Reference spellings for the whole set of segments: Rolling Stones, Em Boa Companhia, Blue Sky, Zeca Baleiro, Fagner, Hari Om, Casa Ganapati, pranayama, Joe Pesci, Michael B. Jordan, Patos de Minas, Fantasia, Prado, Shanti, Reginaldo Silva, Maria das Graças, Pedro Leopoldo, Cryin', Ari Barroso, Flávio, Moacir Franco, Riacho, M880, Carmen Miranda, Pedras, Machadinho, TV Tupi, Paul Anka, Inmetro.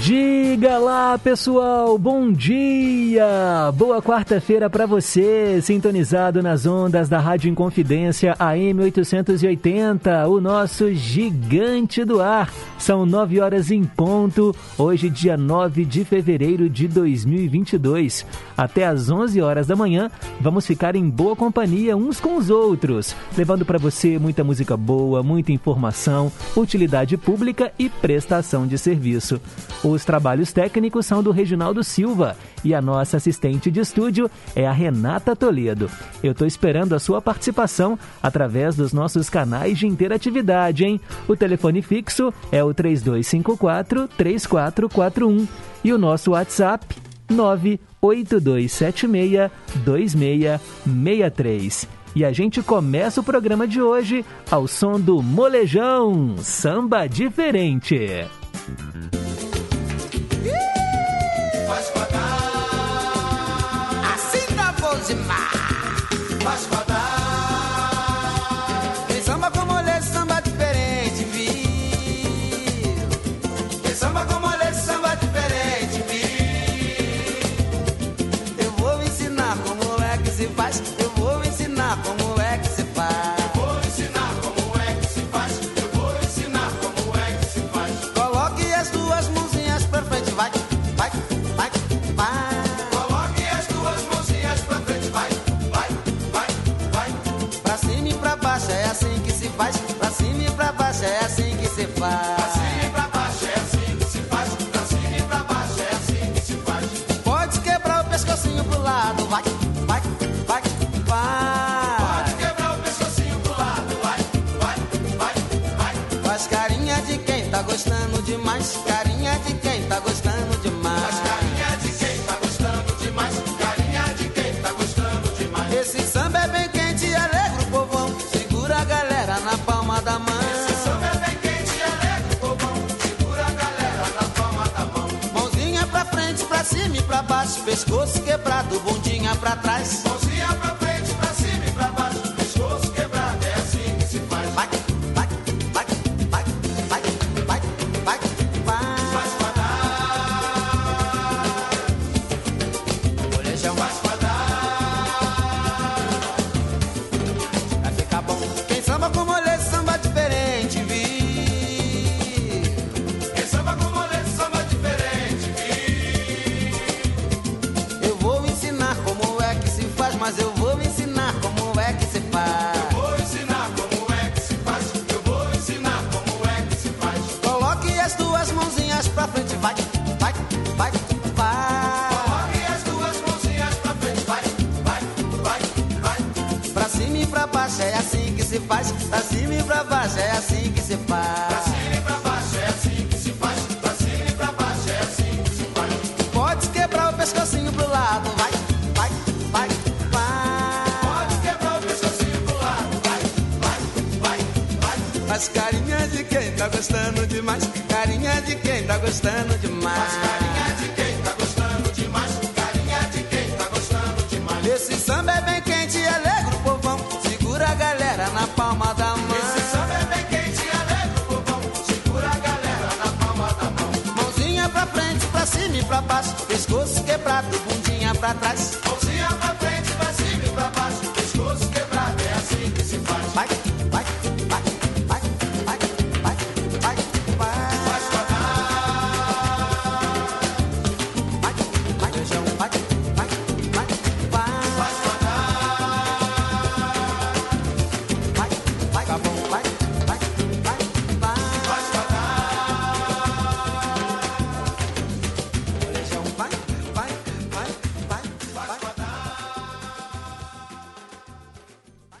Diga lá, pessoal, bom dia! Boa quarta-feira para você, sintonizado nas ondas da Rádio Inconfidência AM880, o nosso gigante do ar. São 9 horas em ponto, hoje dia 9 de fevereiro de 2022. Até às 11 horas da manhã, vamos ficar em boa companhia uns com os outros, levando para você muita música boa, muita informação, utilidade pública e prestação de serviço. Os trabalhos técnicos são do Reginaldo Silva e a nossa assistente de estúdio é a Renata Toledo. Eu estou esperando a sua participação através dos nossos canais de interatividade, hein? O telefone fixo é o 3254-3441 e o nosso WhatsApp 98276-2663. E a gente começa o programa de hoje ao som do Molejão, Samba Diferente. Faz rodar, assim tá bom demais. Faz rodar, quem samba com mulher, samba diferente, viu? Quem samba com mulher, samba diferente, viu? Eu vou ensinar como é que se faz. Eu vou ensinar como é que se faz. Pra cima e pra baixo é assim que se faz. Pra cima e pra baixo é assim que se faz. Pra cima e pra baixo é assim que se faz. Pode quebrar o pescocinho pro lado, vai, vai, vai, vai. Pode quebrar o pescocinho pro lado, vai, vai, vai, vai. Faz carinha de quem tá gostando demais. Carinha de quem tá gostando demais. Faz carinha de quem tá gostando demais. Carinha de quem tá gostando demais. Esse samba é bem quente e alegra o povão. Segura a galera na palma da mão. Esse samba é bem quente, alegra o povão. Segura a galera na palma da mão. Mãozinha pra frente, pra cima e pra baixo, pescoço quebrado, bundinha pra trás. Mãozinha pra frente, pra cima e pra baixo, pescoço quebrado, é assim que se faz. Vai, vai, vai, vai, vai, vai, vai, vai. Faz rodar, molejão, faz rodar. Vai ficar bom. Quem samba com é assim que se faz, pra cima e pra baixo, é assim que se faz. Pra cima e pra baixo, é assim que se faz. Pra cima e pra baixo, é assim que se faz. Pode quebrar o pescocinho pro lado, vai, vai, vai, vai. Pode quebrar o pescocinho pro lado, vai, vai, vai, vai. Faz carinha de quem tá gostando demais. Carinha de quem tá gostando demais. Faz carinha de quem tá gostando demais. Carinha de quem tá gostando demais. Esse samba é bem quente e alegre o povão. Segura a galera na palma da mão. Esse samba é bem quente e alegra o povão. Segura a galera na palma da mão. Mãozinha pra frente, pra cima e pra baixo, pescoço quebrado, bundinha pra trás. Mãozinha pra frente, pra cima e pra baixo, pescoço quebrado, é assim que se faz. Vai, vai, vai, vai, vai, vai, vai, vai. Faz rodar. Vai, vai, vai, vai, vai, vai. Faz rodar.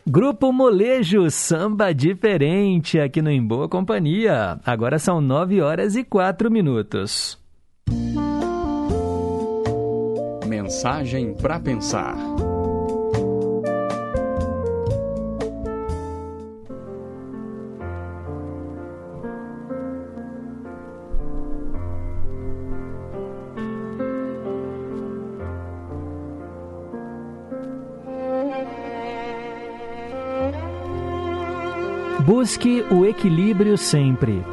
Grupo Molejo, Samba Diferente, aqui no Em Boa Companhia. Agora são 9 horas e 4 minutos. Mensagem para pensar. Busque o equilíbrio sempre.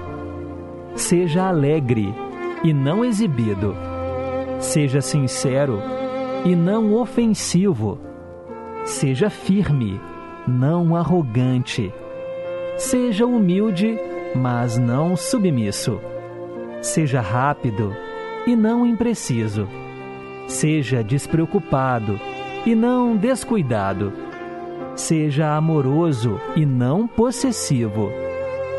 Seja alegre e não exibido. Seja sincero e não ofensivo. Seja firme, não arrogante. Seja humilde, mas não submisso. Seja rápido e não impreciso. Seja despreocupado e não descuidado. Seja amoroso e não possessivo.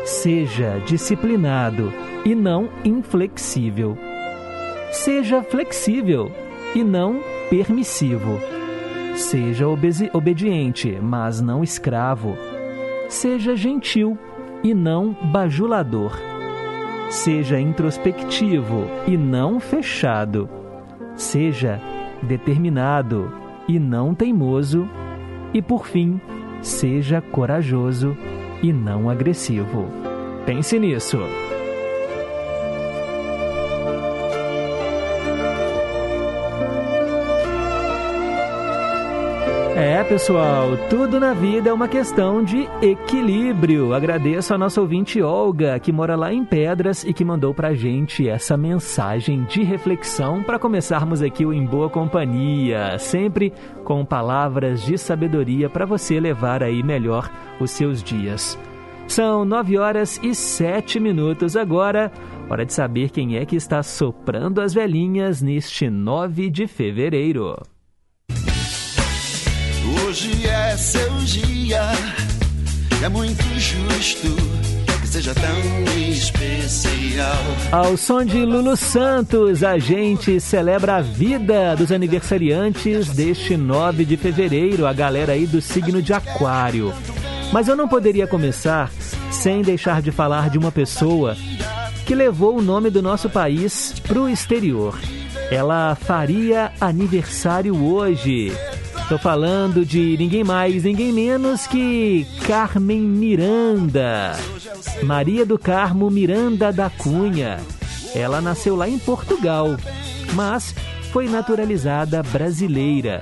Seja disciplinado e não inflexível. Seja flexível e não permissivo. Seja obediente, mas não escravo. Seja gentil e não bajulador. Seja introspectivo e não fechado. Seja determinado e não teimoso. E por fim, seja corajoso e não agressivo. Pense nisso. É, pessoal, tudo na vida é uma questão de equilíbrio. Agradeço a nossa ouvinte Olga, que mora lá em Pedras e que mandou pra gente essa mensagem de reflexão para começarmos aqui o Em Boa Companhia, sempre com palavras de sabedoria para você levar aí melhor os seus dias. São 9h07 agora. Hora de saber quem é que está soprando as velhinhas neste 9 de fevereiro. Hoje é seu dia, é muito justo que seja tão especial. Ao som de Lulu Santos, a gente celebra a vida dos aniversariantes deste 9 de fevereiro, a galera aí do signo de Aquário. Mas eu não poderia começar sem deixar de falar de uma pessoa que levou o nome do nosso país para o exterior. Ela faria aniversário hoje. Estou falando de ninguém mais, ninguém menos que Carmen Miranda. Maria do Carmo Miranda da Cunha. Ela nasceu lá em Portugal, mas foi naturalizada brasileira.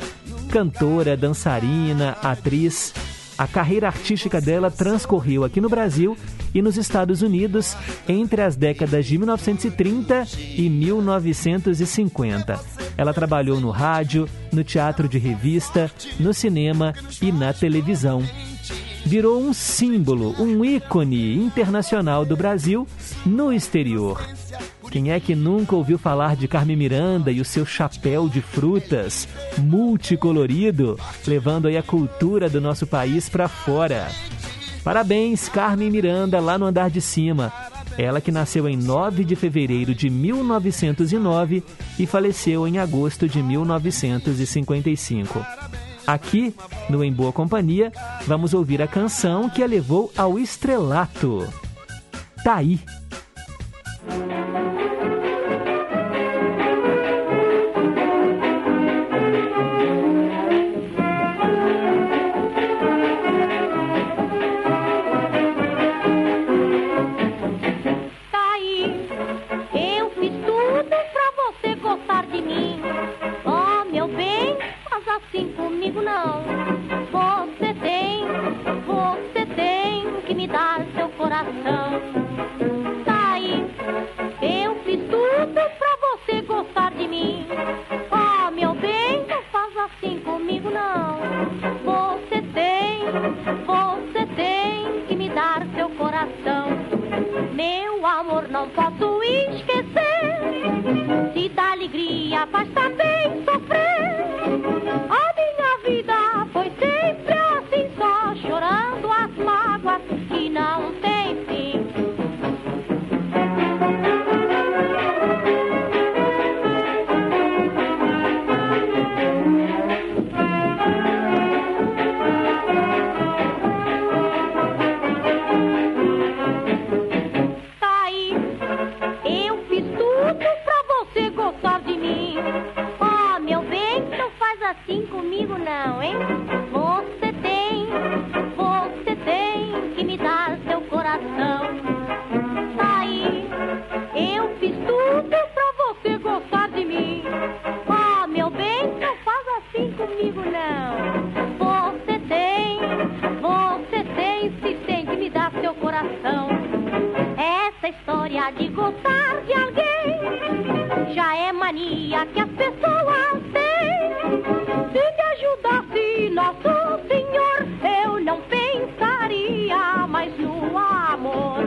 Cantora, dançarina, atriz. A carreira artística dela transcorreu aqui no Brasil e nos Estados Unidos entre as décadas de 1930 e 1950. Ela trabalhou no rádio, no teatro de revista, no cinema e na televisão. Virou um símbolo, um ícone internacional do Brasil no exterior. Quem é que nunca ouviu falar de Carmen Miranda e o seu chapéu de frutas multicolorido, levando aí a cultura do nosso país para fora? Parabéns, Carmen Miranda, lá no andar de cima. Ela que nasceu em 9 de fevereiro de 1909 e faleceu em agosto de 1955. Aqui, no Em Boa Companhia, vamos ouvir a canção que a levou ao estrelato. Tá aí. mania de gostar de alguém, já é mania que as pessoas têm. Se te ajudasse Nosso Senhor, eu não pensaria mais no amor.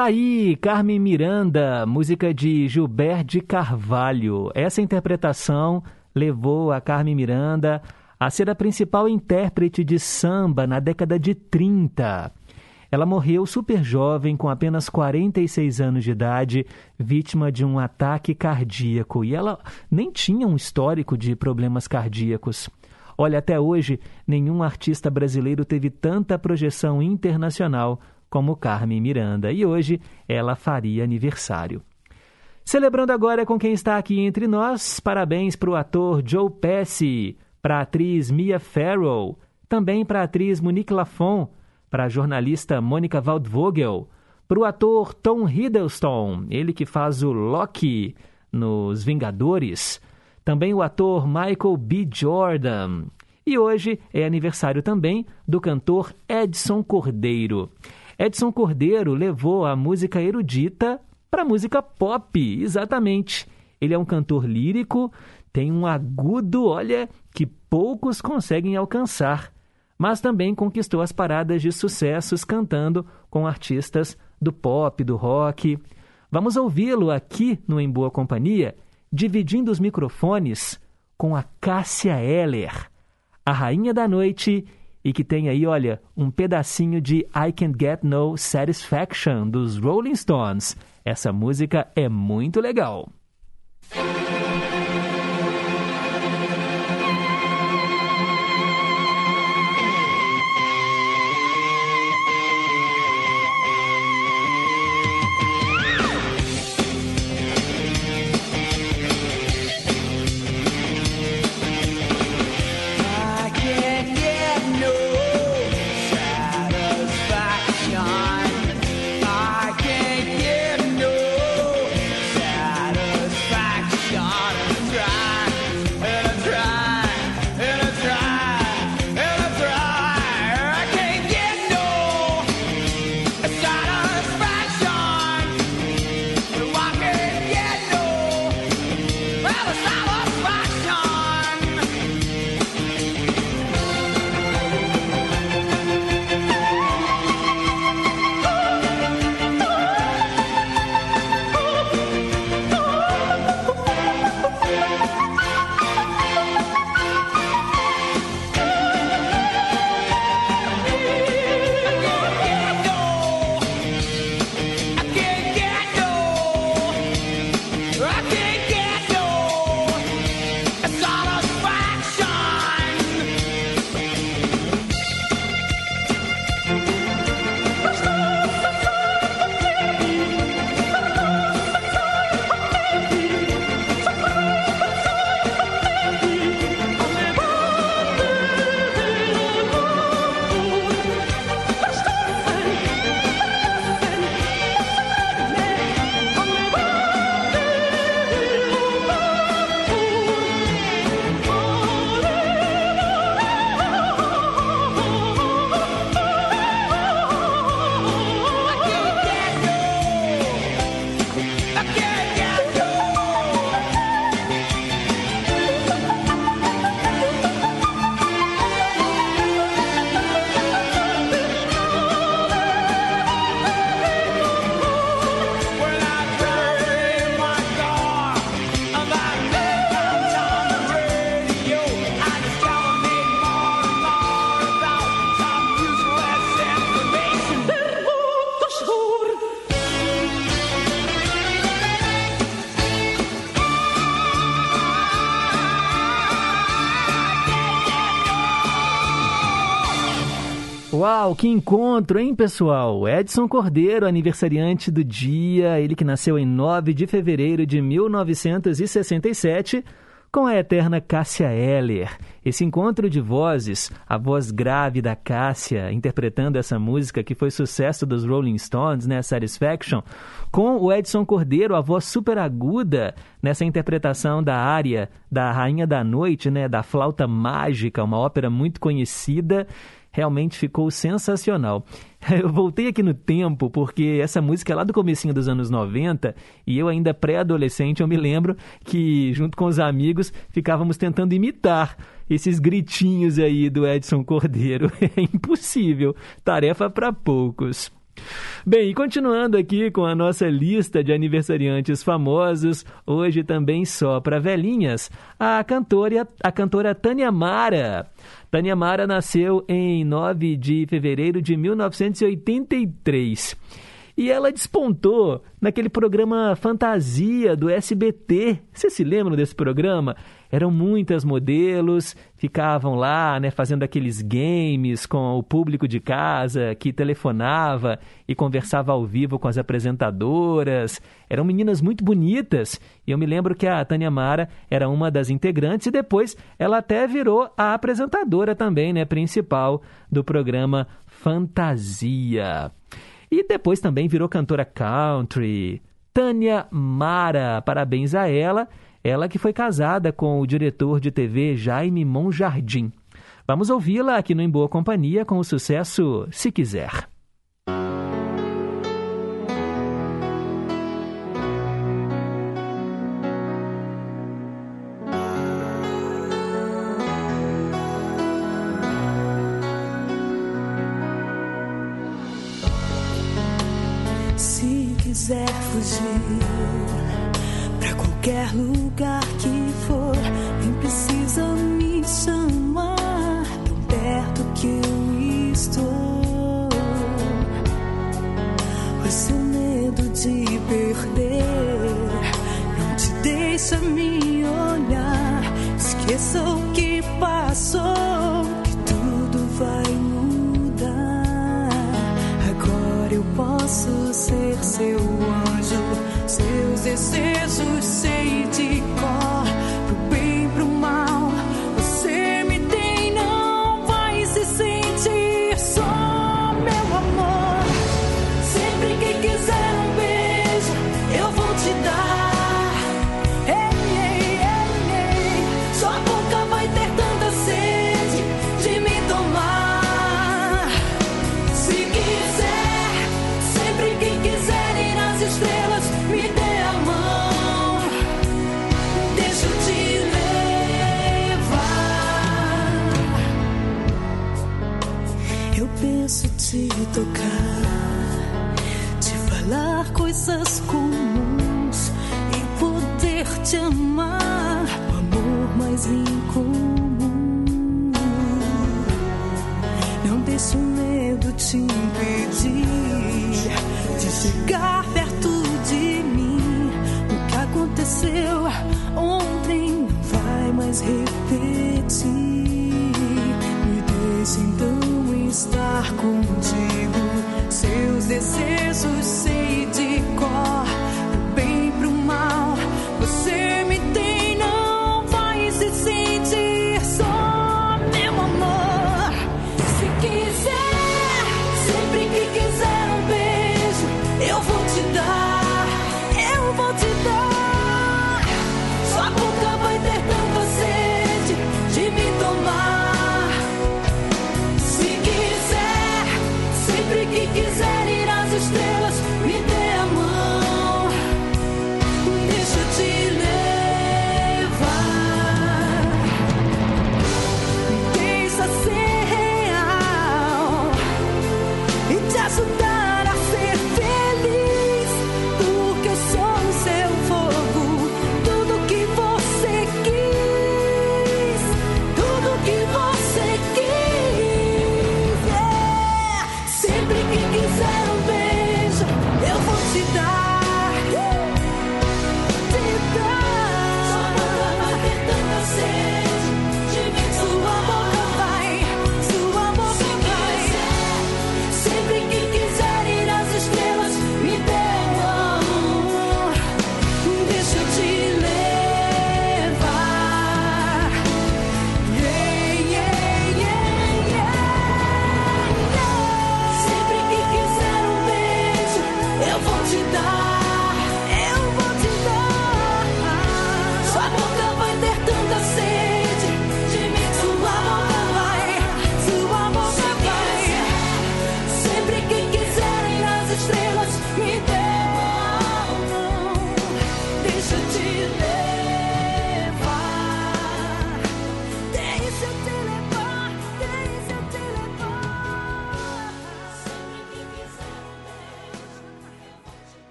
Aí, Carmen Miranda, música de Gilberto Carvalho. Essa interpretação levou a Carmen Miranda a ser a principal intérprete de samba na década de 30. Ela morreu super jovem, com apenas 46 anos de idade, vítima de um ataque cardíaco. E ela nem tinha um histórico de problemas cardíacos. Olha, até hoje, nenhum artista brasileiro teve tanta projeção internacional como Carmen Miranda, e hoje ela faria aniversário. Celebrando agora com quem está aqui entre nós, parabéns para o ator Joe Pesci, para a atriz Mia Farrow, também para a atriz Monique Lafon, para a jornalista Mônica Waldvogel, para o ator Tom Hiddleston, ele que faz o Loki nos Vingadores, também o ator Michael B. Jordan. E hoje é aniversário também do cantor Edson Cordeiro. Edson Cordeiro levou a música erudita para a música pop, exatamente. Ele é um cantor lírico, tem um agudo, olha, que poucos conseguem alcançar, mas também conquistou as paradas de sucessos cantando com artistas do pop, do rock. Vamos ouvi-lo aqui no Em Boa Companhia, dividindo os microfones com a Cássia Eller, a rainha da noite, e que tem aí, olha, um pedacinho de I Can't Get No Satisfaction, dos Rolling Stones. Essa música é muito legal. Uau, que encontro, hein, pessoal? Edson Cordeiro, aniversariante do dia, ele que nasceu em 9 de fevereiro de 1967, com a eterna Cássia Eller. Esse encontro de vozes, a voz grave da Cássia, interpretando essa música que foi sucesso dos Rolling Stones, né, Satisfaction, com o Edson Cordeiro, a voz super aguda, nessa interpretação da área da Rainha da Noite, né, da Flauta Mágica, uma ópera muito conhecida. Realmente ficou sensacional. Eu voltei aqui no tempo porque essa música é lá do comecinho dos anos 90 e eu ainda pré-adolescente, eu me lembro que junto com os amigos ficávamos tentando imitar esses gritinhos aí do Edson Cordeiro. É impossível, tarefa para poucos. Bem, e continuando aqui com a nossa lista de aniversariantes famosos, hoje também só para velhinhas, a cantora Tânia Mara. Tânia Mara nasceu em 9 de fevereiro de 1983 e ela despontou naquele programa Fantasia do SBT. Vocês se lembram desse programa? Eram muitas modelos, ficavam lá, né, fazendo aqueles games com o público de casa que telefonava e conversava ao vivo com as apresentadoras. Eram meninas muito bonitas e eu me lembro que a Tânia Mara era uma das integrantes e depois ela até virou a apresentadora também, né, principal do programa Fantasia. E depois também virou cantora country. Tânia Mara, parabéns a ela. Ela que foi casada com o diretor de TV Jaime Monjardim. Vamos ouvi-la aqui no Em Boa Companhia com o sucesso Se Quiser. Se quiser fugir pra qualquer lugar que for, nem precisa me chamar, tão perto que eu estou. O seu medo de perder não te deixa me olhar. Esqueça o que passou, que tudo vai mudar. Agora eu posso ser seu anjo. Seus desejos sei de cor, pro bem, pro mal, você me tem, não vai se sentir só, meu amor. Sempre que quiser um beijo, eu vou te dar. Sua boca vai ter tanta sede de me tomar. Se quiser, sempre que quiser ir nas estrelas, me dê a mão, deixa eu te levar. Eu penso te tocar, te falar coisas comuns e poder te amar, o amor mais incomum. Não deixe o medo te impedir de chegar perto de mim. O que aconteceu ontem não vai mais repetir. Me deixe então estar contigo. Seus desejos sei de cor, pro bem, pro mal, você me tem, não vai se sentir só, meu amor. Se quiser, sempre que quiser um beijo, eu vou te dar. Se quiser,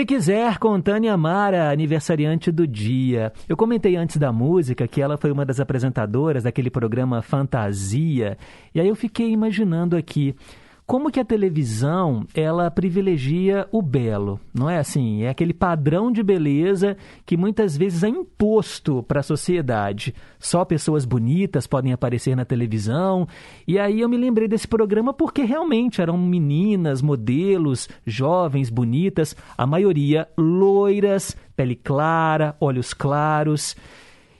Se Quiser, com Tânia Mara, aniversariante do dia. Eu comentei antes da música que ela foi uma das apresentadoras daquele programa Fantasia, e aí eu fiquei imaginando aqui, como que a televisão, ela privilegia o belo, não é assim? É aquele padrão de beleza que muitas vezes é imposto para a sociedade. Só pessoas bonitas podem aparecer na televisão. E aí eu me lembrei desse programa porque realmente eram meninas, modelos, jovens, bonitas, a maioria loiras, pele clara, olhos claros.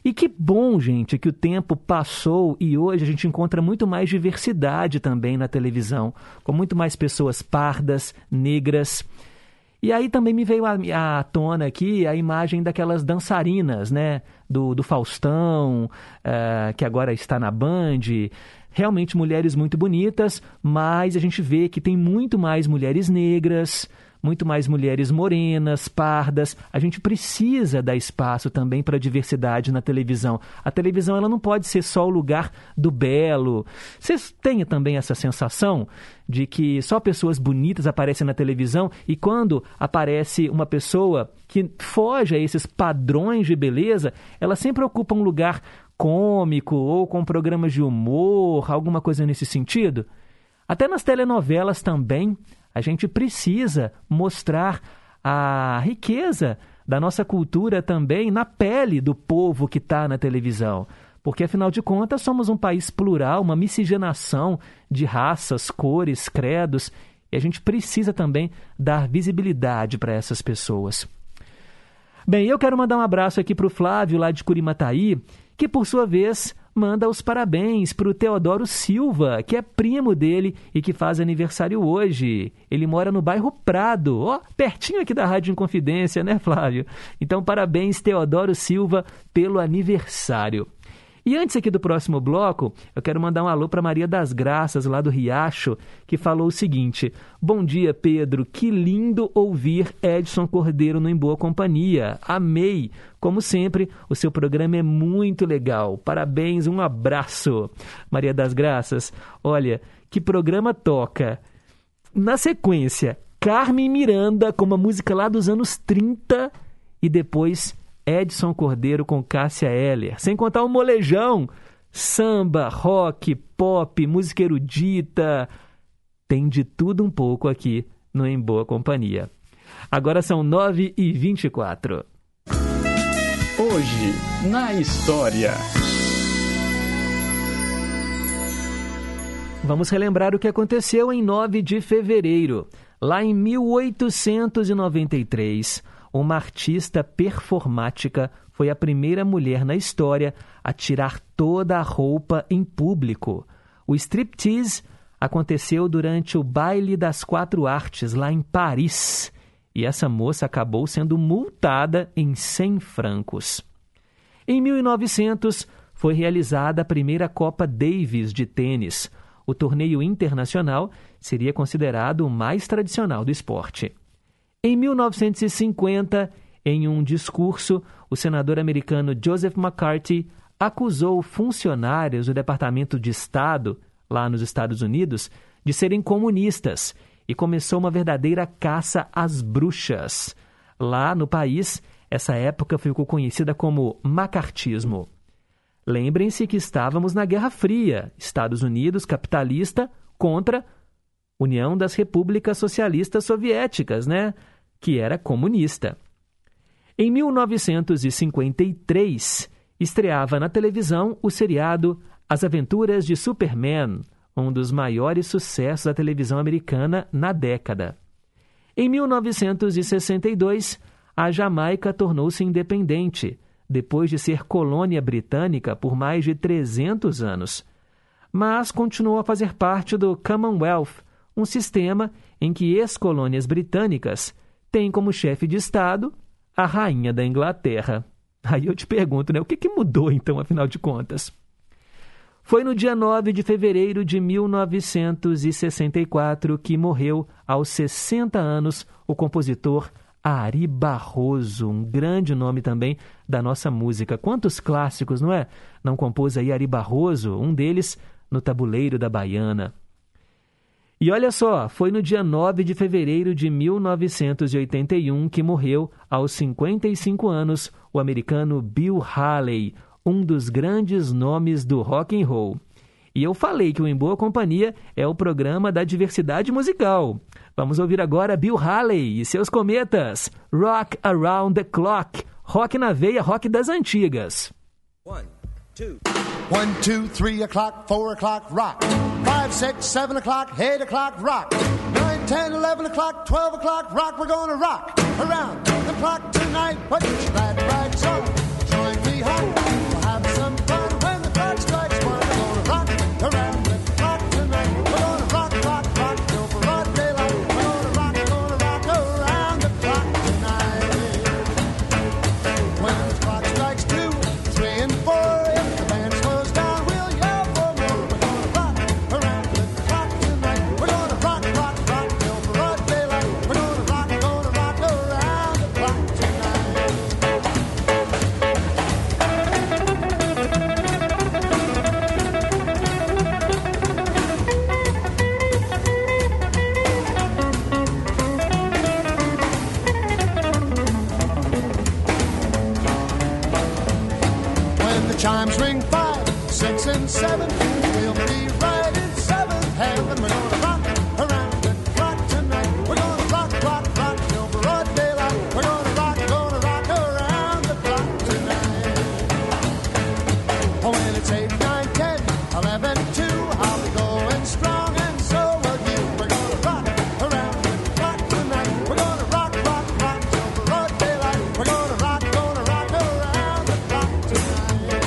E que bom, gente, que o tempo passou e hoje a gente encontra muito mais diversidade também na televisão, com muito mais pessoas pardas, negras. E aí também me veio à tona aqui a imagem daquelas dançarinas, né, do Faustão, que agora está na Band. Realmente mulheres muito bonitas, mas a gente vê que tem muito mais mulheres negras, muito mais mulheres morenas, pardas. A gente precisa dar espaço também para a diversidade na televisão. A televisão, ela não pode ser só o lugar do belo. Vocês têm também essa sensação de que só pessoas bonitas aparecem na televisão, e quando aparece uma pessoa que foge a esses padrões de beleza, ela sempre ocupa um lugar cômico ou com programas de humor, alguma coisa nesse sentido? Até nas telenovelas também, a gente precisa mostrar a riqueza da nossa cultura também na pele do povo que está na televisão. Porque, afinal de contas, somos um país plural, uma miscigenação de raças, cores, credos. E a gente precisa também dar visibilidade para essas pessoas. Bem, eu quero mandar um abraço aqui para o Flávio, lá de Curimataí, que, por sua vez, manda os parabéns para o Teodoro Silva, que é primo dele e que faz aniversário hoje. Ele mora no bairro Prado, ó, pertinho aqui da Rádio Inconfidência, né, Flávio? Então, parabéns, Teodoro Silva, pelo aniversário. E antes aqui do próximo bloco, eu quero mandar um alô para Maria das Graças, lá do Riacho, que falou o seguinte: bom dia, Pedro, que lindo ouvir Edson Cordeiro no Em Boa Companhia, amei, como sempre, o seu programa é muito legal, parabéns, um abraço. Maria das Graças, olha, que programa toca, na sequência, Carmen Miranda com uma música lá dos anos 30 e depois Edson Cordeiro com Cássia Eller, sem contar o Molejão, samba, rock, pop, música erudita, tem de tudo um pouco aqui no Em Boa Companhia. Agora são 9h24. Hoje, na História. Vamos relembrar o que aconteceu em 9 de fevereiro, lá em 1893, uma artista performática foi a primeira mulher na história a tirar toda a roupa em público. O striptease aconteceu durante o Baile das Quatro Artes, lá em Paris, e essa moça acabou sendo multada em 100 francos. Em 1900, foi realizada a primeira Copa Davis de tênis. O torneio internacional seria considerado o mais tradicional do esporte. Em 1950, em um discurso, o senador americano Joseph McCarthy acusou funcionários do Departamento de Estado, lá nos Estados Unidos, de serem comunistas e começou uma verdadeira caça às bruxas. Lá no país, essa época ficou conhecida como macartismo. Lembrem-se que estávamos na Guerra Fria, Estados Unidos capitalista contra União das Repúblicas Socialistas Soviéticas, né? Que era comunista. Em 1953, estreava na televisão o seriado As Aventuras de Superman, um dos maiores sucessos da televisão americana na década. Em 1962, a Jamaica tornou-se independente, depois de ser colônia britânica por mais de 300 anos. Mas continuou a fazer parte do Commonwealth, um sistema em que ex-colônias britânicas têm como chefe de Estado a rainha da Inglaterra. Aí eu te pergunto, né, o que mudou então, afinal de contas? Foi no dia 9 de fevereiro de 1964 que morreu, aos 60 anos, o compositor Ari Barroso, um grande nome também da nossa música. Quantos clássicos, não é? Não compôs aí Ari Barroso, um deles no Tabuleiro da Baiana. E olha só, foi no dia 9 de fevereiro de 1981 que morreu, aos 55 anos, o americano Bill Haley, um dos grandes nomes do rock and roll. E eu falei que o Em Boa Companhia é o programa da diversidade musical. Vamos ouvir agora Bill Haley e seus cometas. Rock Around the Clock. Rock na veia, rock das antigas. 1, 2, 3 o'clock, 4 o'clock, rock. 5, 6, 7 o'clock, 8 o'clock, rock. 9, 10, 11 o'clock, 12 o'clock, rock. We're gonna rock around the clock tonight. Put your glad rags on. Join me home. We'll have some fun when the clock strikes 1. We're gonna rock around the clock tonight. We're gonna rock, rock, rock till broad daylight. We're gonna rock around the clock tonight. When the clock strikes 2, 3, and 4. Chimes ring 5, 6, and 7. We'll be right in 7th heaven. We're gonna rock around the clock tonight. We're gonna rock, rock, rock till broad daylight. We're gonna rock around the clock tonight. Oh, and it's 8, 9, 10, 11, 2. I'll be going strong and so will you. We're gonna rock around the clock tonight. We're gonna rock, rock, rock till broad daylight. We're gonna rock around the clock tonight.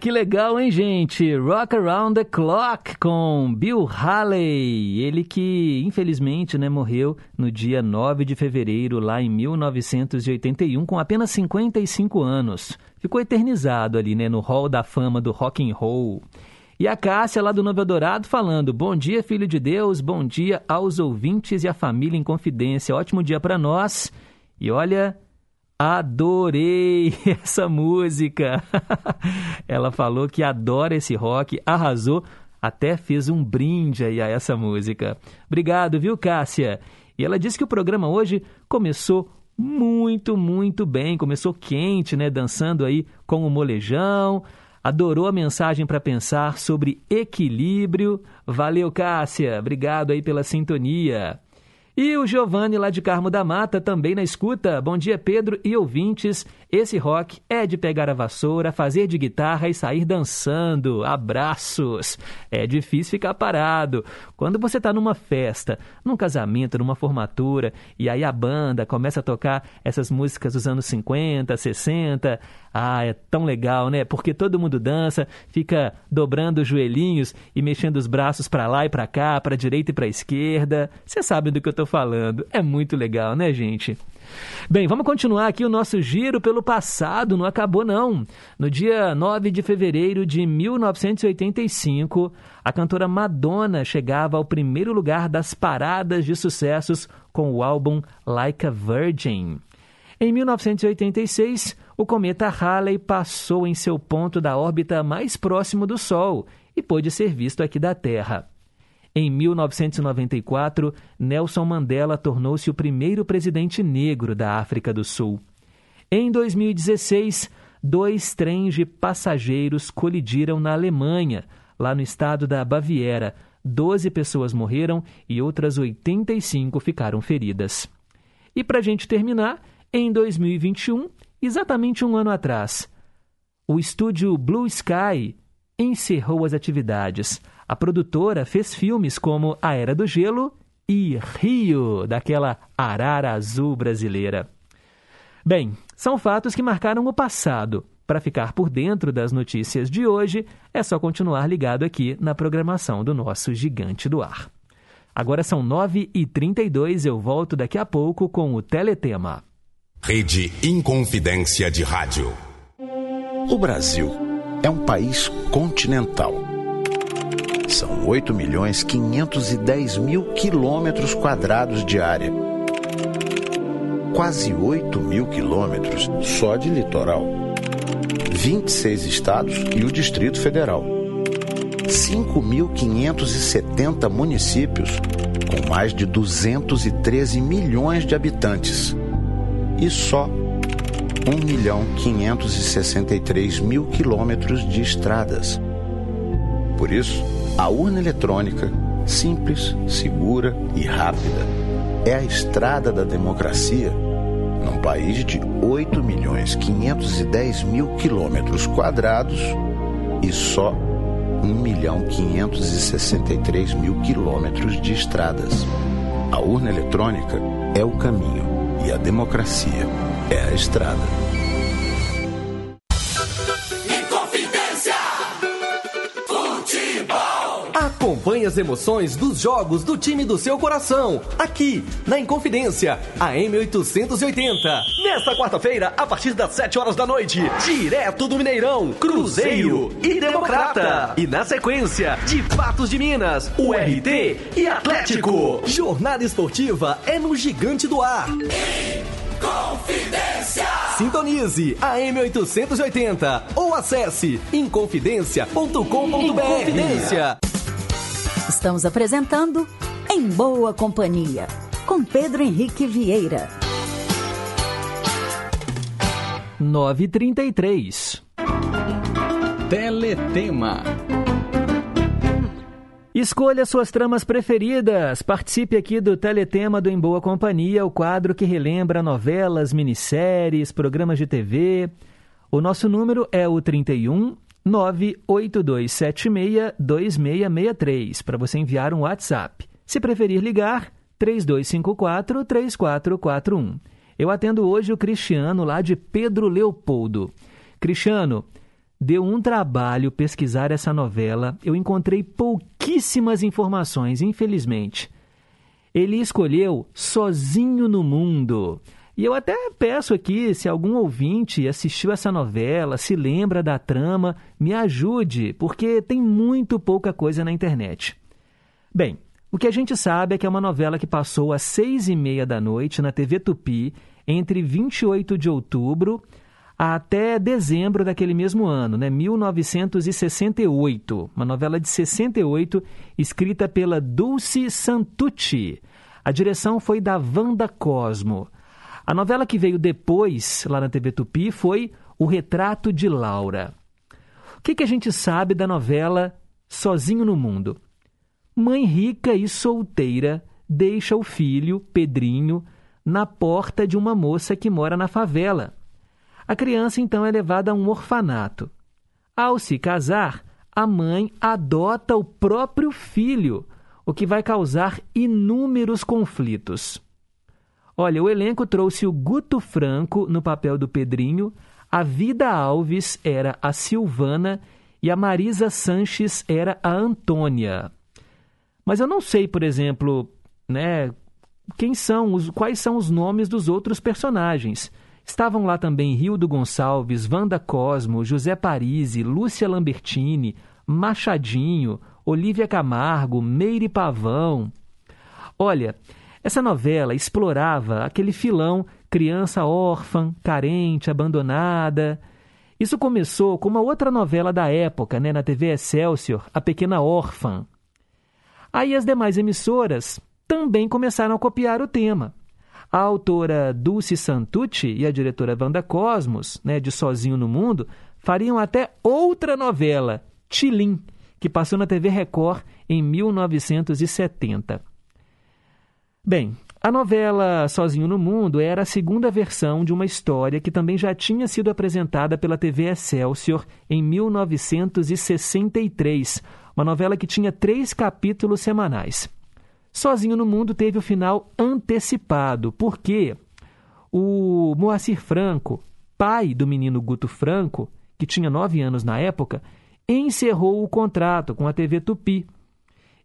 Que legal, hein, gente? Rock Around the Clock com Bill Haley. Ele que, infelizmente, morreu no dia 9 de fevereiro, lá em 1981, com apenas 55 anos. Ficou eternizado ali, no hall da fama do rock and roll. E a Cássia, lá do Novo Eldorado, falando: bom dia, filho de Deus, bom dia aos ouvintes e à família Inconfidência. Ótimo dia para nós. E olha... adorei essa música. Ela falou que adora esse rock, arrasou, até fez um brinde aí a essa música. Obrigado, viu, Cássia? E ela disse que o programa hoje começou muito, muito bem. Começou quente, dançando aí com o Molejão. Adorou a mensagem para pensar sobre equilíbrio. Valeu, Cássia. Obrigado aí pela sintonia. E o Giovanni, lá de Carmo da Mata, também na escuta. Bom dia, Pedro e ouvintes. Esse rock é de pegar a vassoura, fazer de guitarra e sair dançando. Abraços. É difícil ficar parado. Quando você está numa festa, num casamento, numa formatura, e aí a banda começa a tocar essas músicas dos anos 50, 60... ah, é tão legal, Porque todo mundo dança, fica dobrando os joelhinhos e mexendo os braços para lá e para cá, para direita e para esquerda. Vocês sabem do que eu tô falando. É muito legal, gente? Bem, vamos continuar aqui o nosso giro pelo passado. Não acabou, não. No dia 9 de fevereiro de 1985, a cantora Madonna chegava ao primeiro lugar das paradas de sucessos com o álbum Like a Virgin. Em 1986, o cometa Halley passou em seu ponto da órbita mais próximo do Sol e pôde ser visto aqui da Terra. Em 1994, Nelson Mandela tornou-se o primeiro presidente negro da África do Sul. Em 2016, 2 trens de passageiros colidiram na Alemanha, lá no estado da Baviera. 12 pessoas morreram e outras 85 ficaram feridas. E para a gente terminar... em 2021, exatamente um ano atrás, o estúdio Blue Sky encerrou as atividades. A produtora fez filmes como A Era do Gelo e Rio, daquela arara azul brasileira. Bem, são fatos que marcaram o passado. Para ficar por dentro das notícias de hoje, é só continuar ligado aqui na programação do nosso Gigante do Ar. Agora são 9h32, eu volto daqui a pouco com o Teletema. Rede Inconfidência de Rádio. O Brasil é um país continental. São 8.510.000 quilômetros quadrados de área. Quase 8 mil quilômetros só de litoral. 26 estados e o Distrito Federal. 5.570 municípios, com mais de 213 milhões de habitantes. E só 1.563.000 quilômetros de estradas. Por isso, a urna eletrônica, simples, segura e rápida, é a estrada da democracia num país de 8.510.000 quilômetros quadrados e só 1.563.000 quilômetros de estradas. A urna eletrônica é o caminho e a democracia é a estrada. Inconfidência! Futebol! Acompanhe as emoções dos jogos do time do seu coração, aqui na Inconfidência, a M880. Nesta quarta-feira, a partir das 7 horas da noite, direto do Mineirão, Cruzeiro e Democrata. E na sequência, de Patos de Minas, o RT e Atlético. Jornada esportiva é no Gigante do Ar. Inconfidência! Sintonize a M880 ou acesse inconfidencia.com.br. Inconfidência. Estamos apresentando Em Boa Companhia, com Pedro Henrique Vieira. 9h33. Teletema. Escolha suas tramas preferidas. Participe aqui do Teletema do Em Boa Companhia, o quadro que relembra novelas, minisséries, programas de TV. O nosso número é o 31 982762663, para você enviar um WhatsApp. Se preferir ligar, 3254-3441. Eu atendo hoje o Cristiano, lá de Pedro Leopoldo. Cristiano, deu um trabalho pesquisar essa novela. Eu encontrei pouquíssimas informações, infelizmente. Ele escolheu Sozinho no Mundo. E eu até peço aqui, se algum ouvinte assistiu essa novela, se lembra da trama, me ajude, porque tem muito pouca coisa na internet. Bem, o que a gente sabe é que é uma novela que passou às 6h30 da noite na TV Tupi, entre 28 de outubro até dezembro daquele mesmo ano, né? 1968. Uma novela de 68, escrita pela Dulce Santucci. A direção foi da Wanda Cosmo. A novela que veio depois, lá na TV Tupi, foi O Retrato de Laura. O que a gente sabe da novela Sozinho no Mundo? Mãe rica e solteira deixa o filho, Pedrinho, na porta de uma moça que mora na favela. A criança, então, é levada a um orfanato. Ao se casar, a mãe adota o próprio filho, o que vai causar inúmeros conflitos. Olha, o elenco trouxe o Guto Franco no papel do Pedrinho, a Vida Alves era a Silvana e a Marisa Sanches era a Antônia. Mas eu não sei, por exemplo, né, quais são os nomes dos outros personagens. Estavam lá também Rio do Gonçalves, Wanda Cosmo, José Parisi, Lúcia Lambertini, Machadinho, Olívia Camargo, Meire Pavão. Olha, essa novela explorava aquele filão criança órfã, carente, abandonada. Isso começou com uma outra novela da época, né, na TV Excelsior, A Pequena Órfã. Aí as demais emissoras também começaram a copiar o tema. A autora Dulce Santucci e a diretora Wanda Cosmos, né, de Sozinho no Mundo, fariam até outra novela, Tilim, que passou na TV Record em 1970. Bem, a novela Sozinho no Mundo era a segunda versão de uma história que também já tinha sido apresentada pela TV Excelsior em 1963, uma novela que tinha 3 capítulos semanais. Sozinho no Mundo teve o final antecipado, porque O Moacir Franco, pai do menino Guto Franco, que tinha 9 anos na época, encerrou o contrato com a TV Tupi.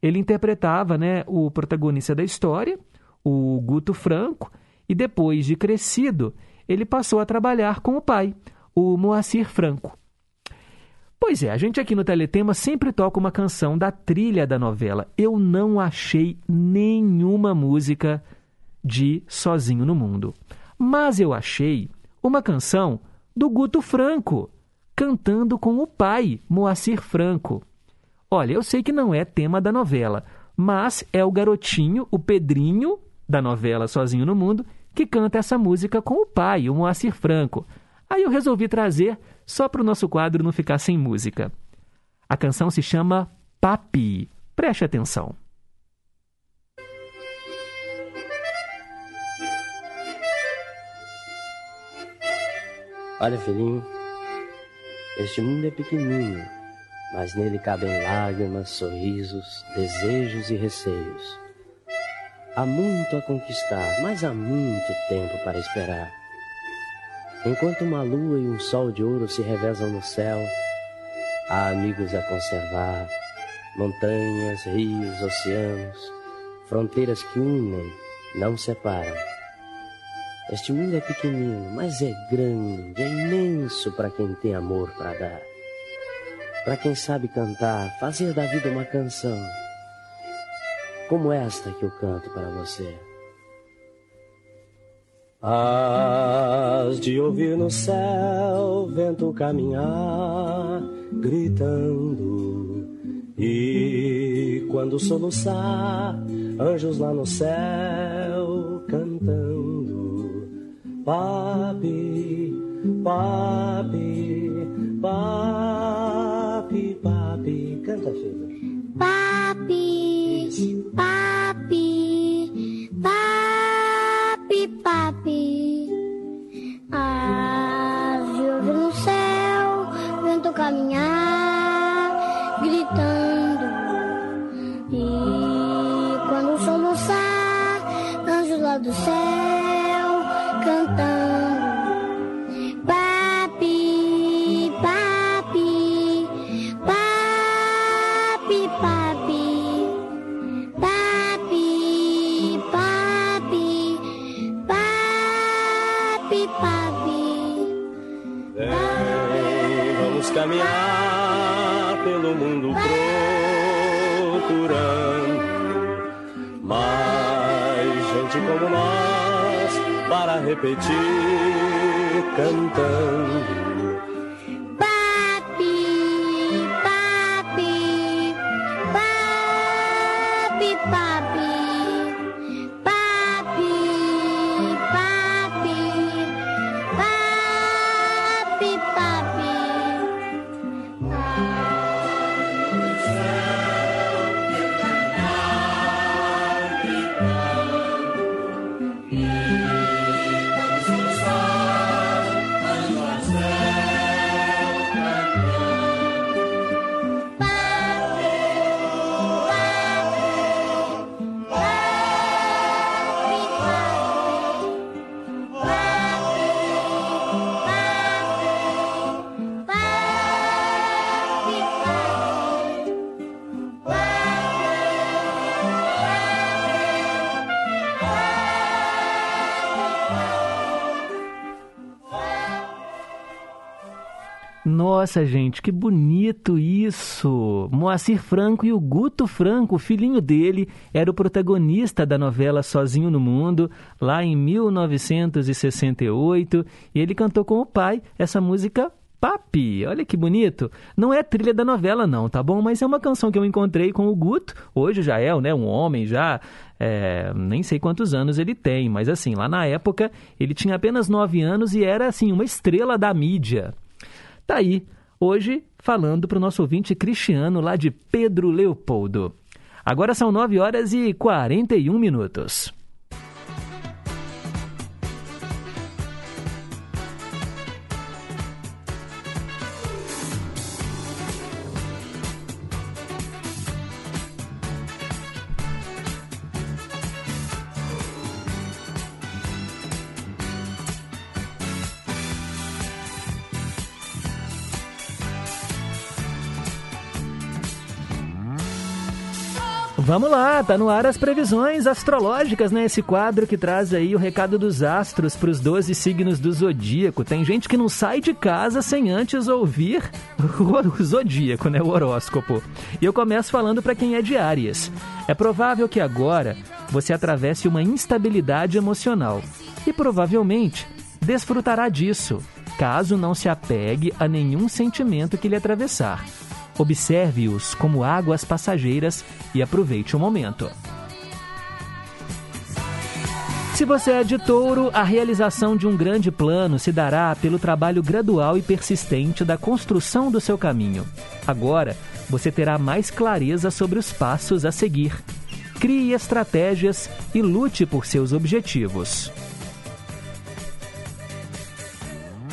Ele interpretava, né, o protagonista da história, o Guto Franco, e depois de crescido, ele passou a trabalhar com o pai, o Moacir Franco. Pois é, a gente aqui no Teletema sempre toca uma canção da trilha da novela. Eu não achei nenhuma música de Sozinho no Mundo. Mas eu achei uma canção do Guto Franco, cantando com o pai, Moacir Franco. Olha, eu sei que não é tema da novela, mas é o garotinho, o Pedrinho, da novela Sozinho no Mundo, que canta essa música com o pai, o Moacir Franco. Aí eu resolvi trazer só para o nosso quadro não ficar sem música. A canção se chama Papi. Preste atenção. Olha, filhinho, este mundo é pequenino, mas nele cabem lágrimas, sorrisos, desejos e receios. Há muito a conquistar, mas há muito tempo para esperar. Enquanto uma lua e um sol de ouro se revezam no céu, há amigos a conservar, montanhas, rios, oceanos, fronteiras que unem, não separam. Este mundo é pequenino, mas é grande, é imenso para quem tem amor para dar. Para quem sabe cantar, fazer da vida uma canção, como esta que eu canto para você. Hás de ouvir no céu vento caminhar, gritando. E quando soluçar, anjos lá no céu cantando. Papi, papi, papi, papi. Canta, filho. Papi, papi, papi. Papi, ave ouve no céu, vento caminhar, gritando. E quando o som moçar, anjos lá do céu, cantando. Papi, papi, papi, papi. Caminhar pelo mundo procurando mais gente como nós para repetir cantando. Papi, papi, papi, papi. Nossa, gente, que bonito isso! Moacir Franco e o Guto Franco, o filhinho dele, era o protagonista da novela Sozinho no Mundo, lá em 1968, e ele cantou com o pai essa música Papi. Olha que bonito! Não é trilha da novela não, tá bom? Mas é uma canção que eu encontrei com o Guto, hoje já é, né, um homem já... nem sei quantos anos ele tem, mas assim, lá na época ele tinha apenas 9 anos e era assim, uma estrela da mídia. Tá aí, hoje, falando para o nosso ouvinte Cristiano, lá de Pedro Leopoldo. Agora são 9h41. Vamos lá, tá no ar as previsões astrológicas, né? Esse quadro que traz aí o recado dos astros para os 12 signos do Zodíaco. Tem gente que não sai de casa sem antes ouvir o Zodíaco, né? O horóscopo. E eu começo falando para quem é de Áries. É provável que agora você atravesse uma instabilidade emocional e provavelmente desfrutará disso, caso não se apegue a nenhum sentimento que lhe atravessar. Observe-os como águas passageiras e aproveite o momento. Se você é de touro, a realização de um grande plano se dará pelo trabalho gradual e persistente da construção do seu caminho. Agora, você terá mais clareza sobre os passos a seguir. Crie estratégias e lute por seus objetivos.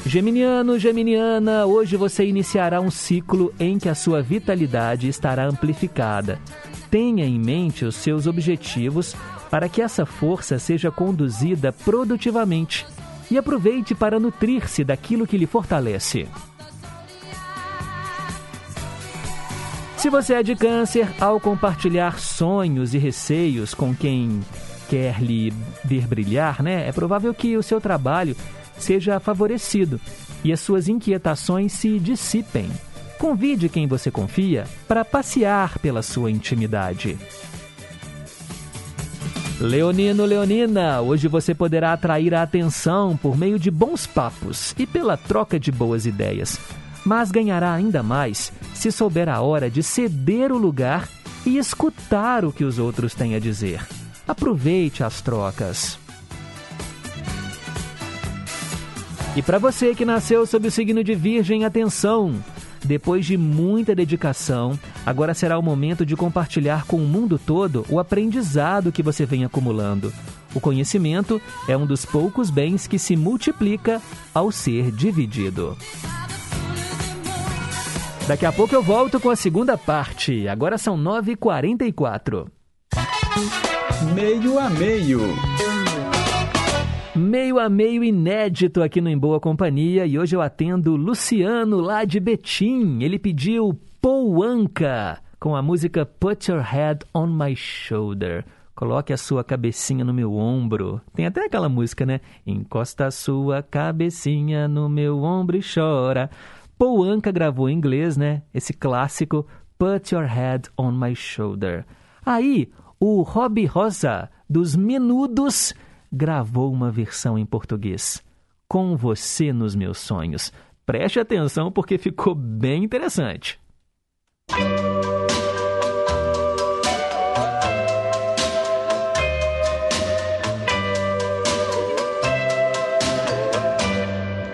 Geminiano, geminiana, hoje você iniciará um ciclo em que a sua vitalidade estará amplificada. Tenha em mente os seus objetivos para que essa força seja conduzida produtivamente e aproveite para nutrir-se daquilo que lhe fortalece. Se você é de câncer, ao compartilhar sonhos e receios com quem quer lhe ver brilhar, né? É provável que o seu trabalho seja favorecido e as suas inquietações se dissipem. Convide quem você confia para passear pela sua intimidade. Leonino, leonina, hoje você poderá atrair a atenção por meio de bons papos e pela troca de boas ideias, mas ganhará ainda mais se souber a hora de ceder o lugar e escutar o que os outros têm a dizer. Aproveite as trocas. E para você que nasceu sob o signo de Virgem, atenção! Depois de muita dedicação, agora será o momento de compartilhar com o mundo todo o aprendizado que você vem acumulando. O conhecimento é um dos poucos bens que se multiplica ao ser dividido. Daqui a pouco eu volto com a segunda parte. Agora são 9h44. Meio a meio. Meio a meio inédito aqui no Em Boa Companhia, e hoje eu atendo o Luciano lá de Betim. Ele pediu Pouanca com a música Put Your Head on My Shoulder. Coloque a sua cabecinha no meu ombro. Tem até aquela música, né? Encosta a sua cabecinha no meu ombro e chora. Pouanca gravou em inglês, né? Esse clássico Put Your Head on My Shoulder. Aí, o Robbie Rosa dos Menudos gravou uma versão em português, Com Você nos Meus Sonhos. Preste atenção porque ficou bem interessante.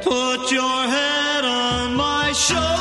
Put your head on my shoulder.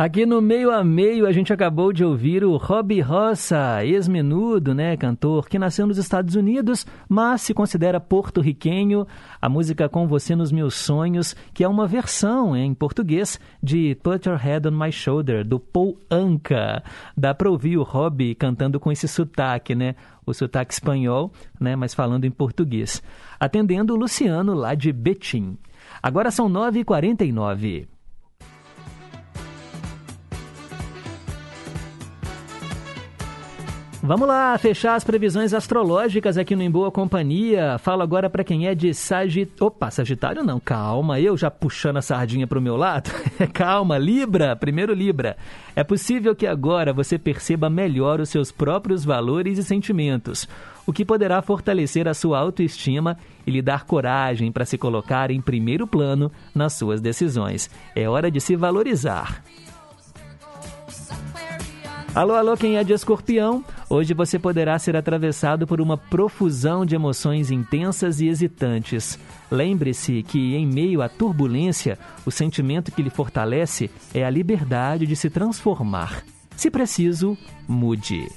Aqui no Meio a Meio, a gente acabou de ouvir o Robbie Rossa, ex-menudo, né, cantor, que nasceu nos Estados Unidos, mas se considera porto-riquenho. A música Com Você nos Meus Sonhos, que é uma versão em português de Put Your Head on My Shoulder, do Paul Anka. Dá para ouvir o Robbie cantando com esse sotaque, né? O sotaque espanhol, né, mas falando em português. Atendendo o Luciano, lá de Betim. Agora são 9h49. Vamos lá, fechar as previsões astrológicas aqui no Em Boa Companhia. Falo agora para quem é de Sagitário não, calma, eu já puxando a sardinha para o meu lado. Calma, Libra, primeiro Libra. É possível que agora você perceba melhor os seus próprios valores e sentimentos, o que poderá fortalecer a sua autoestima e lhe dar coragem para se colocar em primeiro plano nas suas decisões. É hora de se valorizar. Alô, alô, quem é de Escorpião? Hoje você poderá ser atravessado por uma profusão de emoções intensas e hesitantes. Lembre-se que, em meio à turbulência, o sentimento que lhe fortalece é a liberdade de se transformar. Se preciso, mude.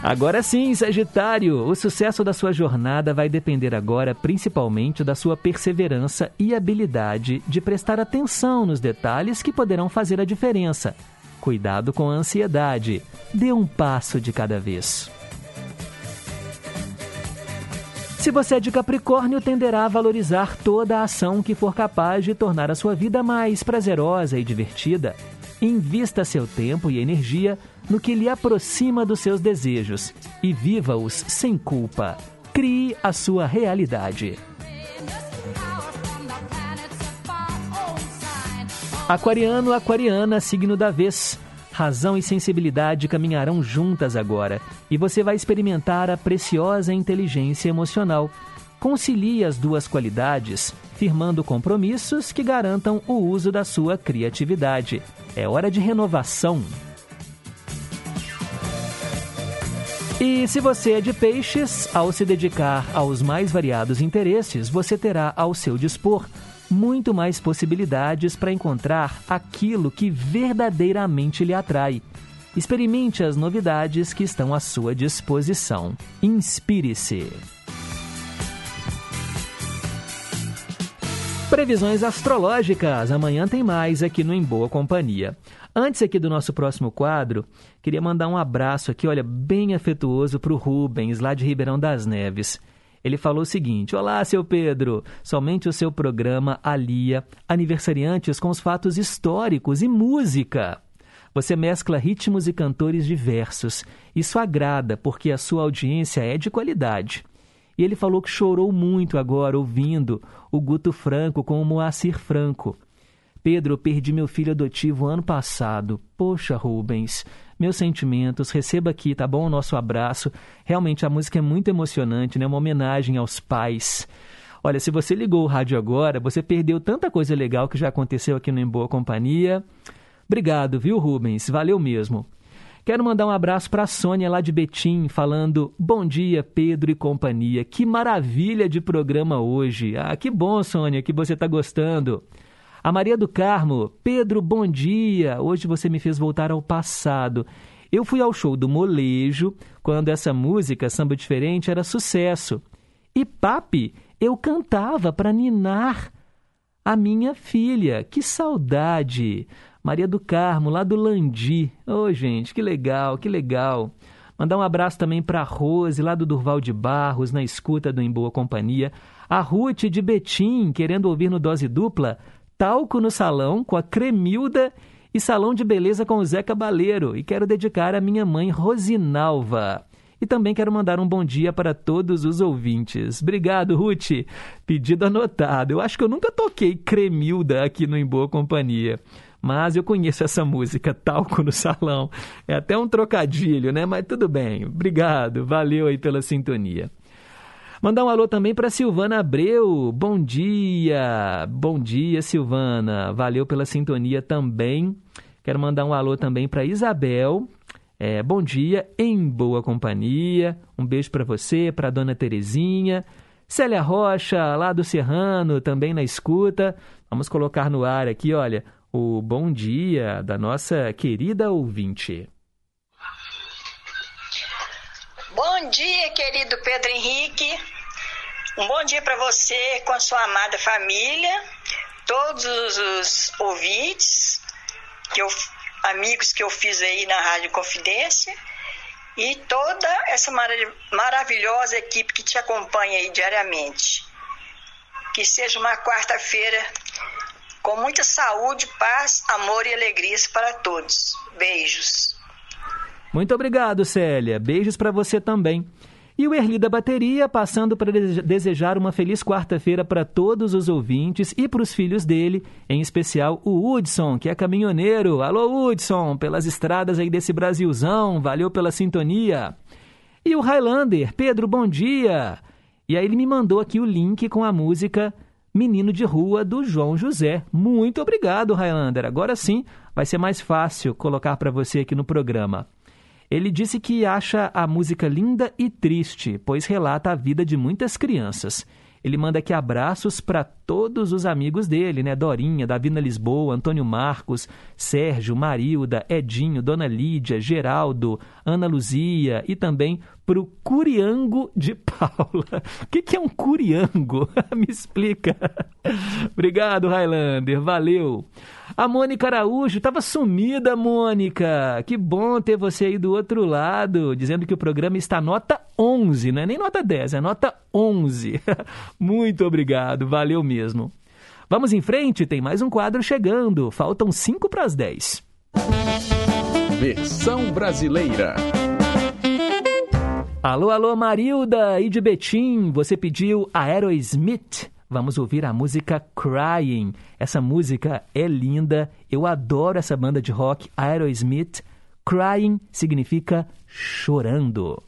Agora sim, Sagitário, o sucesso da sua jornada vai depender agora principalmente da sua perseverança e habilidade de prestar atenção nos detalhes que poderão fazer a diferença. Cuidado com a ansiedade, dê um passo de cada vez. Se você é de Capricórnio, tenderá a valorizar toda a ação que for capaz de tornar a sua vida mais prazerosa e divertida. Invista seu tempo e energia no que lhe aproxima dos seus desejos e viva-os sem culpa. Crie a sua realidade. Aquariano, aquariana, signo da vez. Razão e sensibilidade caminharão juntas agora e você vai experimentar a preciosa inteligência emocional. Concilie as duas qualidades, firmando compromissos que garantam o uso da sua criatividade. É hora de renovação. E se você é de peixes, ao se dedicar aos mais variados interesses, você terá ao seu dispor muito mais possibilidades para encontrar aquilo que verdadeiramente lhe atrai. Experimente as novidades que estão à sua disposição. Inspire-se. Previsões astrológicas. Amanhã tem mais aqui no Em Boa Companhia. Antes aqui do nosso próximo quadro, queria mandar um abraço aqui, olha, bem afetuoso para o Rubens, lá de Ribeirão das Neves. Ele falou o seguinte: olá, seu Pedro, somente o seu programa alia aniversariantes com os fatos históricos e música. Você mescla ritmos e cantores diversos. Isso agrada porque a sua audiência é de qualidade. E ele falou que chorou muito agora ouvindo o Guto Franco com o Moacir Franco. Pedro, eu perdi meu filho adotivo ano passado. Poxa, Rubens, meus sentimentos, receba aqui, tá bom? O nosso abraço. Realmente a música é muito emocionante, né? Uma homenagem aos pais. Olha, se você ligou o rádio agora, você perdeu tanta coisa legal que já aconteceu aqui no Em Boa Companhia. Obrigado, viu, Rubens? Valeu mesmo. Quero mandar um abraço para a Sônia, lá de Betim, falando: bom dia, Pedro e companhia. Que maravilha de programa hoje. Ah, que bom, Sônia, que você está gostando. A Maria do Carmo: Pedro, bom dia. Hoje você me fez voltar ao passado. Eu fui ao show do Molejo, quando essa música, Samba Diferente, era sucesso. E, papi, eu cantava para ninar a minha filha. Que saudade. Maria do Carmo, lá do Landi. Ô, gente, que legal, que legal. Mandar um abraço também para a Rose, lá do Durval de Barros, na escuta do Em Boa Companhia. A Ruth de Betim, querendo ouvir no Dose Dupla, Talco no Salão, com a Cremilda e Salão de Beleza com o Zeca Baleiro. E quero dedicar à minha mãe, Rosinalva. E também quero mandar um bom dia para todos os ouvintes. Obrigado, Ruth. Pedido anotado. Eu acho que eu nunca toquei Cremilda aqui no Em Boa Companhia. Mas eu conheço essa música, Talco no Salão. É até um trocadilho, né? Mas tudo bem. Obrigado. Valeu aí pela sintonia. Mandar um alô também para Silvana Abreu. Bom dia. Bom dia, Silvana. Valeu pela sintonia também. Quero mandar um alô também para Isabel. Bom dia, Em Boa Companhia. Um beijo para você, para a dona Terezinha. Célia Rocha, lá do Serrano, também na escuta. Vamos colocar no ar aqui, olha, o bom dia da nossa querida ouvinte. Bom dia, querido Pedro Henrique. Um bom dia para você, com a sua amada família, todos os ouvintes, amigos que eu fiz aí na Rádio Inconfidência e toda essa maravilhosa equipe que te acompanha aí diariamente. Que seja uma quarta-feira com muita saúde, paz, amor e alegrias para todos. Beijos. Muito obrigado, Célia. Beijos para você também. E o Erli da Bateria, passando para desejar uma feliz quarta-feira para todos os ouvintes e para os filhos dele, em especial o Hudson, que é caminhoneiro. Alô, Hudson, pelas estradas aí desse Brasilzão, valeu pela sintonia. E o Highlander, Pedro, bom dia. E aí ele me mandou aqui o link com a música Menino de Rua, do João José. Muito obrigado, Highlander. Agora sim, vai ser mais fácil colocar para você aqui no programa. Ele disse que acha a música linda e triste, pois relata a vida de muitas crianças. Ele manda aqui abraços para todos os amigos dele, né? Dorinha, Davina Lisboa, Antônio Marcos, Sérgio, Marilda, Edinho, Dona Lídia, Geraldo, Ana Luzia e também para o Curiango de Paula. O que é um curiango? Me explica. Obrigado, Highlander. Valeu. A Mônica Araújo, estava sumida, Mônica. Que bom ter você aí do outro lado, dizendo que o programa está nota 11, não é nem nota 10, é nota 11. Muito obrigado, valeu mesmo. Vamos em frente, tem mais um quadro chegando. Faltam 5 para as 10. Versão brasileira. Alô, alô, Marilda e de Betim, você pediu Aerosmith. Vamos ouvir a música Crying. Essa música é linda, eu adoro essa banda de rock, Aerosmith. Crying significa chorando.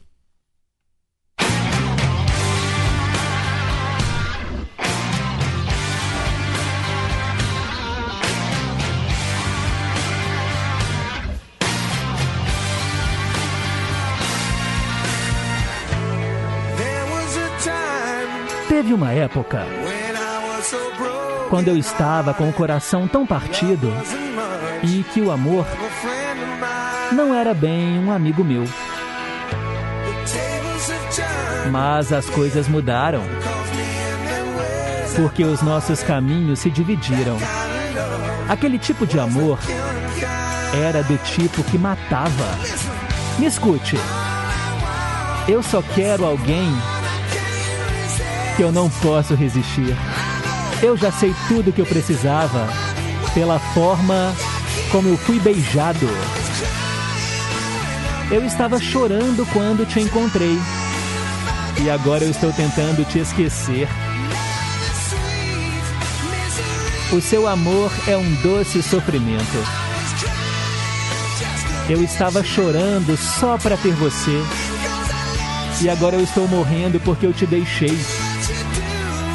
Teve uma época, quando eu estava com o coração tão partido e que o amor não era bem um amigo meu. Mas as coisas mudaram, porque os nossos caminhos se dividiram. Aquele tipo de amor era do tipo que matava. Me escute, eu só quero alguém que eu não posso resistir. Eu já sei tudo o que eu precisava pela forma como eu fui beijado. Eu estava chorando quando te encontrei e agora eu estou tentando te esquecer. O seu amor é um doce sofrimento. Eu estava chorando só para ter você e agora eu estou morrendo porque eu te deixei.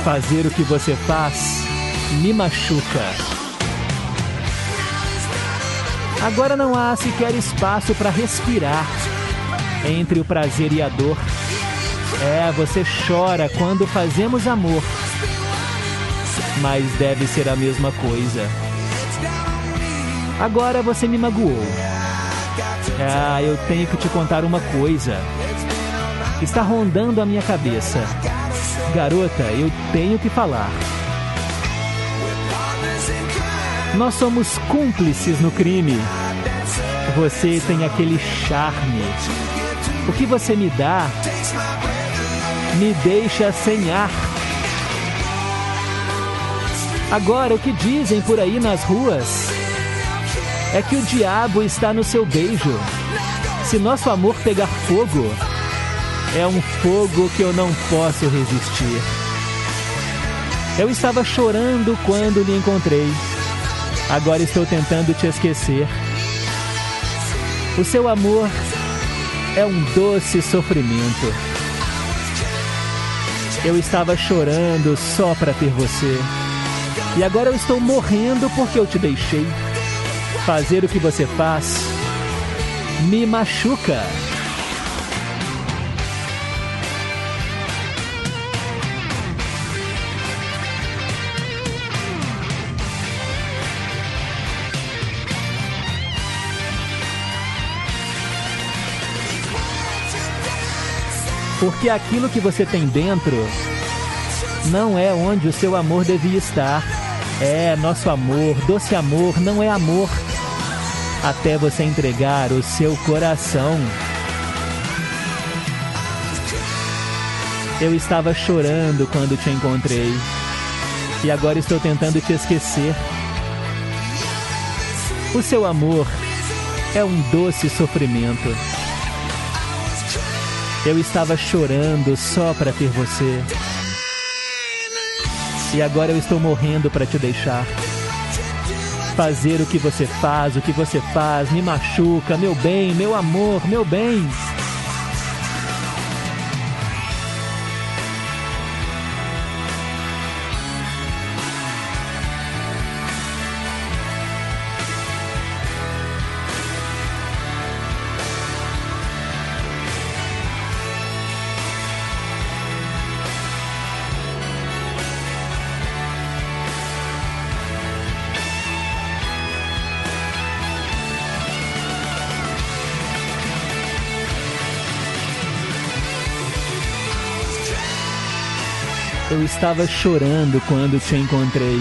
Fazer o que você faz me machuca. Agora não há sequer espaço para respirar entre o prazer e a dor. Você chora quando fazemos amor, mas deve ser a mesma coisa. Agora você me magoou. Eu tenho que te contar uma coisa. Está rondando a minha cabeça. Garota, eu tenho que falar. Nós somos cúmplices no crime. Você tem aquele charme. O que você me dá me deixa sem ar. Agora, o que dizem por aí nas ruas é que o diabo está no seu beijo. Se nosso amor pegar fogo, é um fogo que eu não posso resistir. Eu estava chorando quando lhe encontrei. Agora estou tentando te esquecer. O seu amor é um doce sofrimento. Eu estava chorando só para ter você. E agora eu estou morrendo porque eu te deixei. Fazer o que você faz me machuca. Porque aquilo que você tem dentro não é onde o seu amor devia estar. É, nosso amor, doce amor, não é amor. Até você entregar o seu coração. Eu estava chorando quando te encontrei. E agora estou tentando te esquecer. O seu amor é um doce sofrimento. Eu estava chorando só para ter você. E agora eu estou morrendo para te deixar. Fazer o que você faz, me machuca, meu bem, meu amor, meu bem. Eu estava chorando quando te encontrei.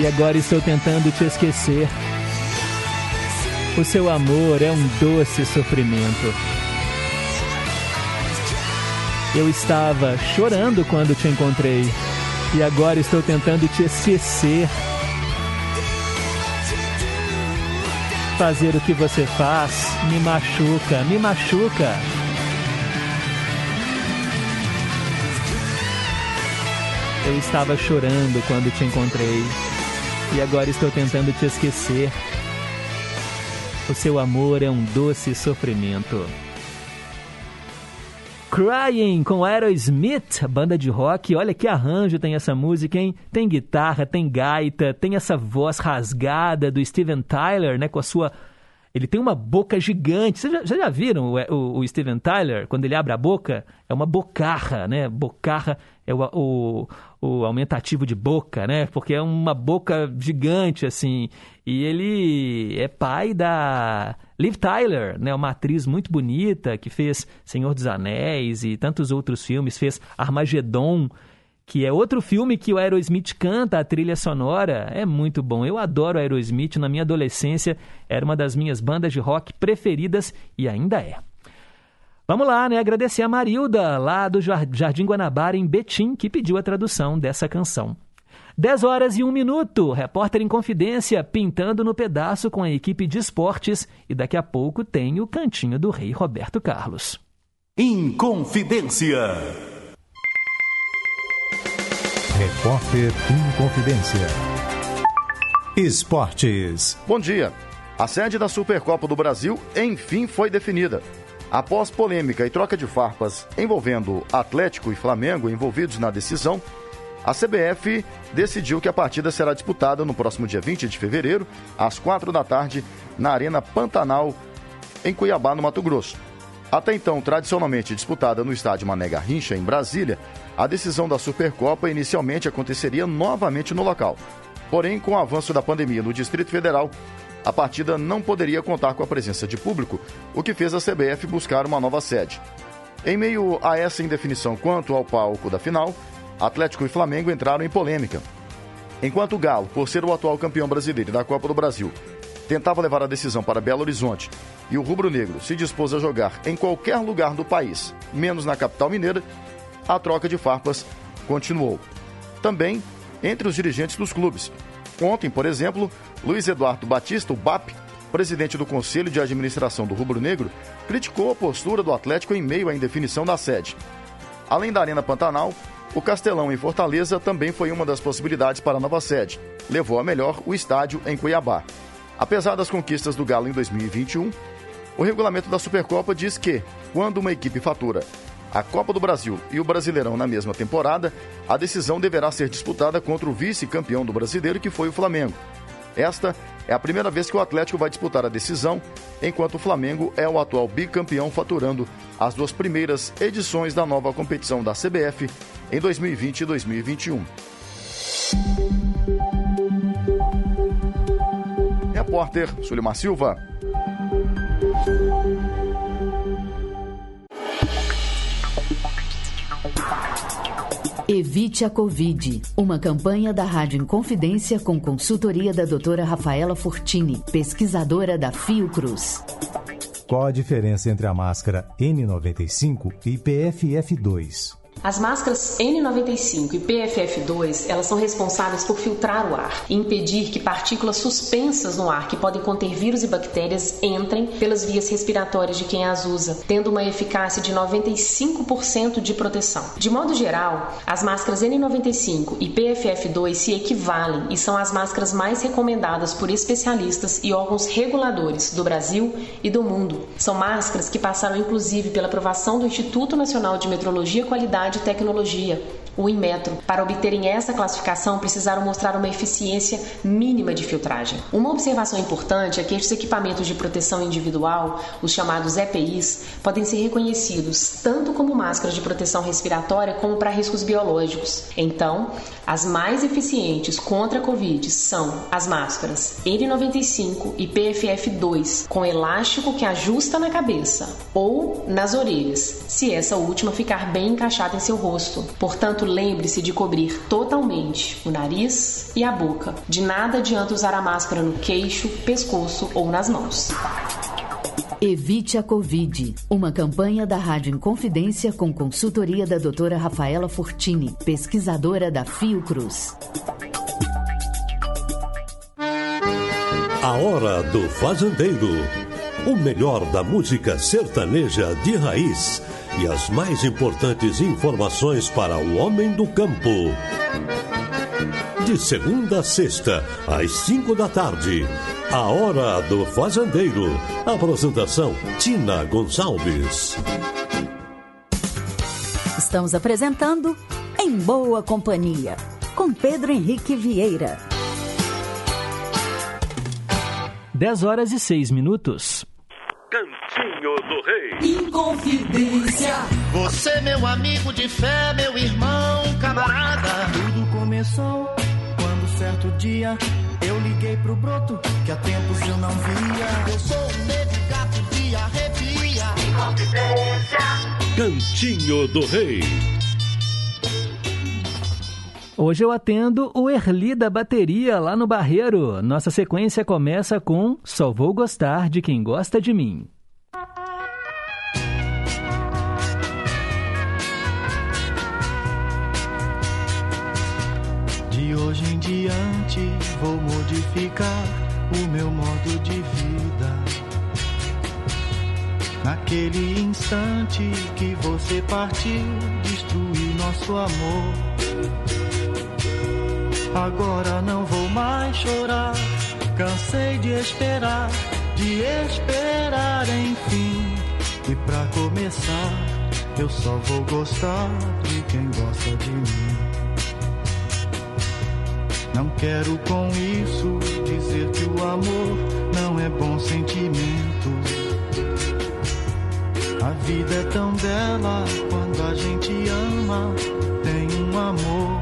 E agora estou tentando te esquecer. O seu amor é um doce sofrimento. Eu estava chorando quando te encontrei. E agora estou tentando te esquecer. Fazer o que você faz me machuca, me machuca. Eu estava chorando quando te encontrei. E agora estou tentando te esquecer. O seu amor é um doce sofrimento. Crying com Aerosmith, banda de rock. Olha que arranjo tem essa música, hein? Tem guitarra, tem gaita, tem essa voz rasgada do Steven Tyler, né? Com a sua... Ele tem uma boca gigante. Vocês já viram o Steven Tyler? Quando ele abre a boca, é uma bocarra, né? Bocarra é o aumentativo de boca, né? Porque é uma boca gigante, assim. E ele é pai da Liv Tyler, né? Uma atriz muito bonita que fez Senhor dos Anéis e tantos outros filmes. Fez Armagedon, que é outro filme que o Aerosmith canta, a trilha sonora. É muito bom. Eu adoro Aerosmith. Na minha adolescência, era uma das minhas bandas de rock preferidas e ainda é. Vamos lá, né? Agradecer a Marilda, lá do Jardim Guanabara, em Betim, que pediu a tradução dessa canção. 10h01. Repórter Inconfidência, pintando no pedaço com a equipe de esportes. E daqui a pouco tem o Cantinho do Rei Roberto Carlos. Inconfidência. Repórter Inconfidência. Esportes. Bom dia. A sede da Supercopa do Brasil, enfim, foi definida. Após polêmica e troca de farpas envolvendo Atlético e Flamengo envolvidos na decisão, a CBF decidiu que a partida será disputada no próximo dia 20 de fevereiro, às 16h, na Arena Pantanal, em Cuiabá, no Mato Grosso. Até então, tradicionalmente disputada no estádio Mané Garrincha, em Brasília, a decisão da Supercopa inicialmente aconteceria novamente no local. Porém, com o avanço da pandemia no Distrito Federal, a partida não poderia contar com a presença de público, o que fez a CBF buscar uma nova sede. Em meio a essa indefinição quanto ao palco da final, Atlético e Flamengo entraram em polêmica. Enquanto o Galo, por ser o atual campeão brasileiro da Copa do Brasil, tentava levar a decisão para Belo Horizonte e o rubro-negro se dispôs a jogar em qualquer lugar do país, menos na capital mineira, a troca de farpas continuou. Também entre os dirigentes dos clubes. Ontem, por exemplo, Luiz Eduardo Batista, o BAP, presidente do Conselho de Administração do Rubro Negro, criticou a postura do Atlético em meio à indefinição da sede. Além da Arena Pantanal, o Castelão em Fortaleza também foi uma das possibilidades para a nova sede. Levou a melhor o estádio em Cuiabá. Apesar das conquistas do Galo em 2021, o regulamento da Supercopa diz que, quando uma equipe fatura a Copa do Brasil e o Brasileirão na mesma temporada, a decisão deverá ser disputada contra o vice-campeão do Brasileiro, que foi o Flamengo. Esta é a primeira vez que o Atlético vai disputar a decisão, enquanto o Flamengo é o atual bicampeão, faturando as duas primeiras edições da nova competição da CBF em 2020 e 2021. Repórter Sulimar Silva. Evite a Covid. Uma campanha da Rádio Inconfidência com consultoria da doutora Rafaela Fortini, pesquisadora da Fiocruz. Qual a diferença entre a máscara N95 e PFF2? As máscaras N95 e PFF2, elas são responsáveis por filtrar o ar e impedir que partículas suspensas no ar que podem conter vírus e bactérias entrem pelas vias respiratórias de quem as usa, tendo uma eficácia de 95% de proteção. De modo geral, as máscaras N95 e PFF2 se equivalem e são as máscaras mais recomendadas por especialistas e órgãos reguladores do Brasil e do mundo. São máscaras que passaram inclusive pela aprovação do Instituto Nacional de Metrologia e Qualidade de Tecnologia, o Inmetro. Para obterem essa classificação, precisaram mostrar uma eficiência mínima de filtragem. Uma observação importante é que estes equipamentos de proteção individual, os chamados EPIs, podem ser reconhecidos tanto como máscaras de proteção respiratória como para riscos biológicos. Então, as mais eficientes contra a Covid são as máscaras N95 e PFF2, com elástico que ajusta na cabeça ou nas orelhas, se essa última ficar bem encaixada em seu rosto. Portanto, lembre-se de cobrir totalmente o nariz e a boca. De nada adianta usar a máscara no queixo, pescoço ou nas mãos. Evite a Covid. Uma campanha da Rádio Inconfidência com consultoria da doutora Rafaela Fortini, pesquisadora da Fiocruz. A Hora do Fazendeiro. O melhor da música sertaneja de raiz e as mais importantes informações para o homem do campo. De segunda a sexta, às 5 da tarde. A Hora do Fazendeiro. Apresentação, Tina Gonçalves. Estamos apresentando Em Boa Companhia, com Pedro Henrique Vieira. 10 horas e 6 minutos. Cantinho do Rei. Inconfidência. Você, meu amigo de fé, meu irmão, camarada. Tudo começou quando certo dia eu liguei pro broto que há tempos eu não via. Eu sou um negro gato de arrepia. Inconfidência. Cantinho do Rei. Hoje eu atendo o Erli da Bateria, lá no Barreiro. Nossa sequência começa com Só Vou Gostar de Quem Gosta de Mim. De hoje em diante vou modificar o meu modo de vida. Naquele instante que você partiu, destruiu nosso amor. Agora não vou mais chorar, cansei de esperar enfim. E pra começar, eu só vou gostar de quem gosta de mim. Não quero com isso dizer que o amor não é bom sentimento. A vida é tão bela quando a gente ama, tem um amor.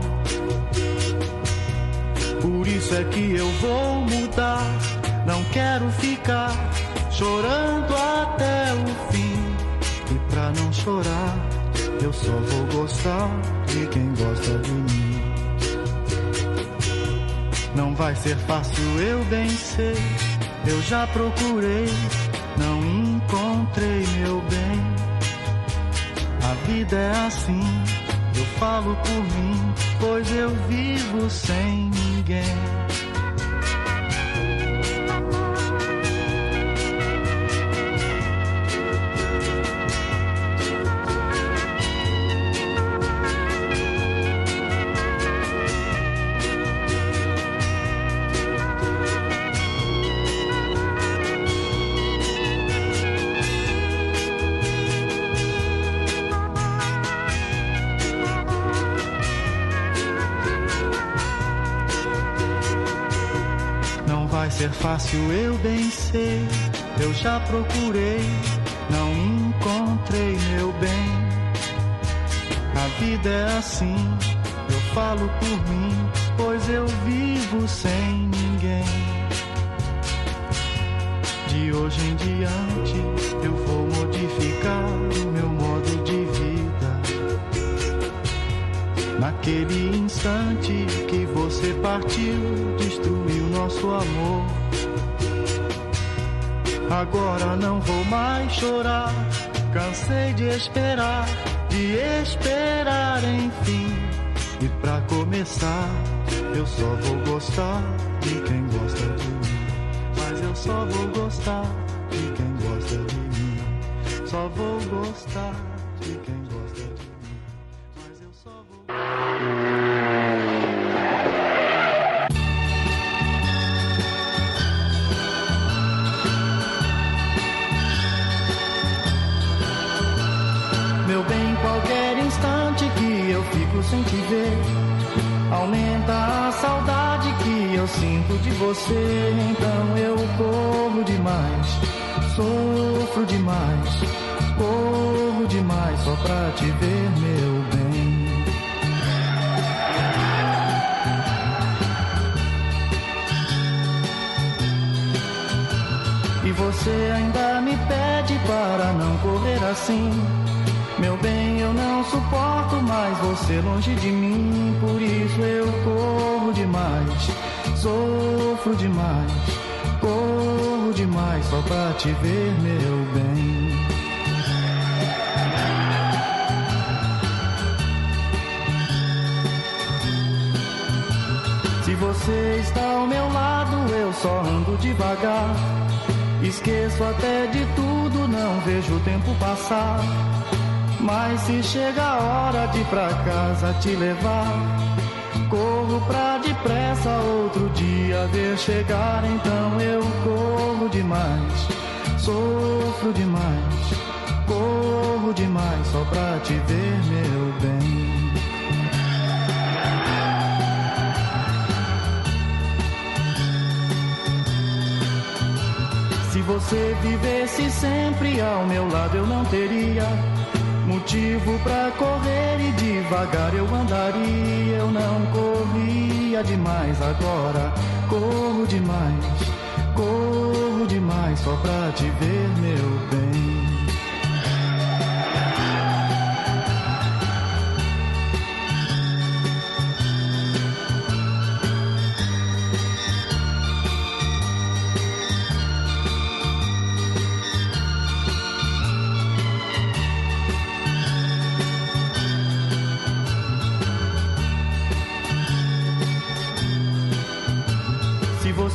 Por isso é que eu vou mudar, não quero ficar chorando até o fim. E pra não chorar, eu só vou gostar de quem gosta de mim. Não vai ser fácil, eu bem sei. Eu já procurei, não encontrei, meu bem. A vida é assim, eu falo por mim, pois eu vivo sem ninguém. Não vai ser fácil, eu bem sei, eu já procurei, não encontrei, meu bem. A vida é assim, eu falo por mim, pois eu vivo sem ninguém. De hoje em diante, eu vou modificar o meu modo de vida. Naquele instante que você partiu, destruiu nosso amor. Agora não vou mais chorar, cansei de esperar enfim. E pra começar, eu só vou gostar de quem gosta de mim. Mas eu só vou gostar de quem gosta de mim. Só vou gostar de quem gosta de mim. Mas eu só vou... Meu bem, qualquer instante que eu fico sem te ver, aumenta a saudade que eu sinto de você. Então eu corro demais, sofro demais, corro demais só pra te ver, meu bem. E você ainda me pede para não correr assim. Meu bem, eu não suporto mais você longe de mim. Por isso eu corro demais, sofro demais, corro demais só pra te ver, meu bem. Se você está ao meu lado, eu só ando devagar. Esqueço até de tudo, não vejo o tempo passar. Mas se chega a hora de ir pra casa te levar, corro pra depressa outro dia ver chegar. Então eu corro demais, sofro demais, corro demais só pra te ver, meu bem. Se você vivesse sempre ao meu lado, eu não teria motivo pra correr e devagar eu andaria. Eu não corria demais, agora corro demais só pra te ver, meu bem.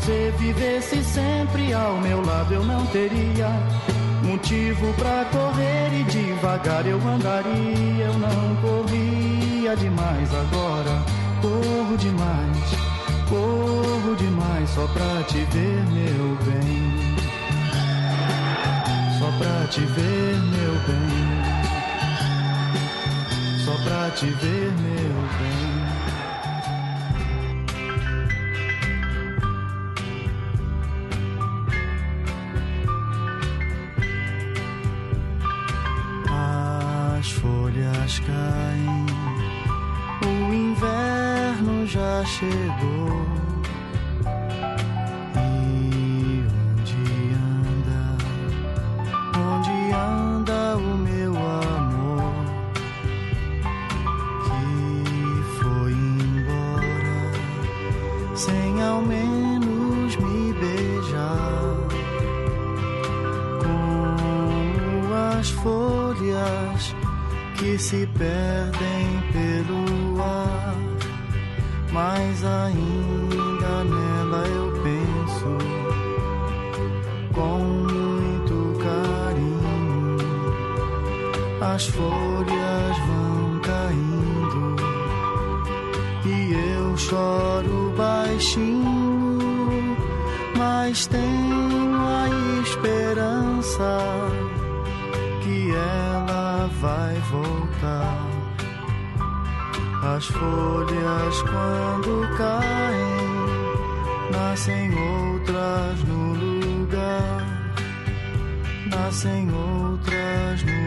Se vivesse sempre ao meu lado, eu não teria motivo pra correr e devagar eu andaria. Eu não corria demais, agora corro demais só pra te ver, meu bem. Só pra te ver, meu bem. Só pra te ver, meu bem. As folhas caem, o inverno já chegou. E onde anda o meu amor que foi embora sem alma? se perdem pelo ar, mas ainda nela eu penso com muito carinho. As folhas vão caindo e eu choro baixinho, mas tenho a esperança que ela vai voltar. As folhas quando caem, nascem outras no lugar, nascem outras no lugar.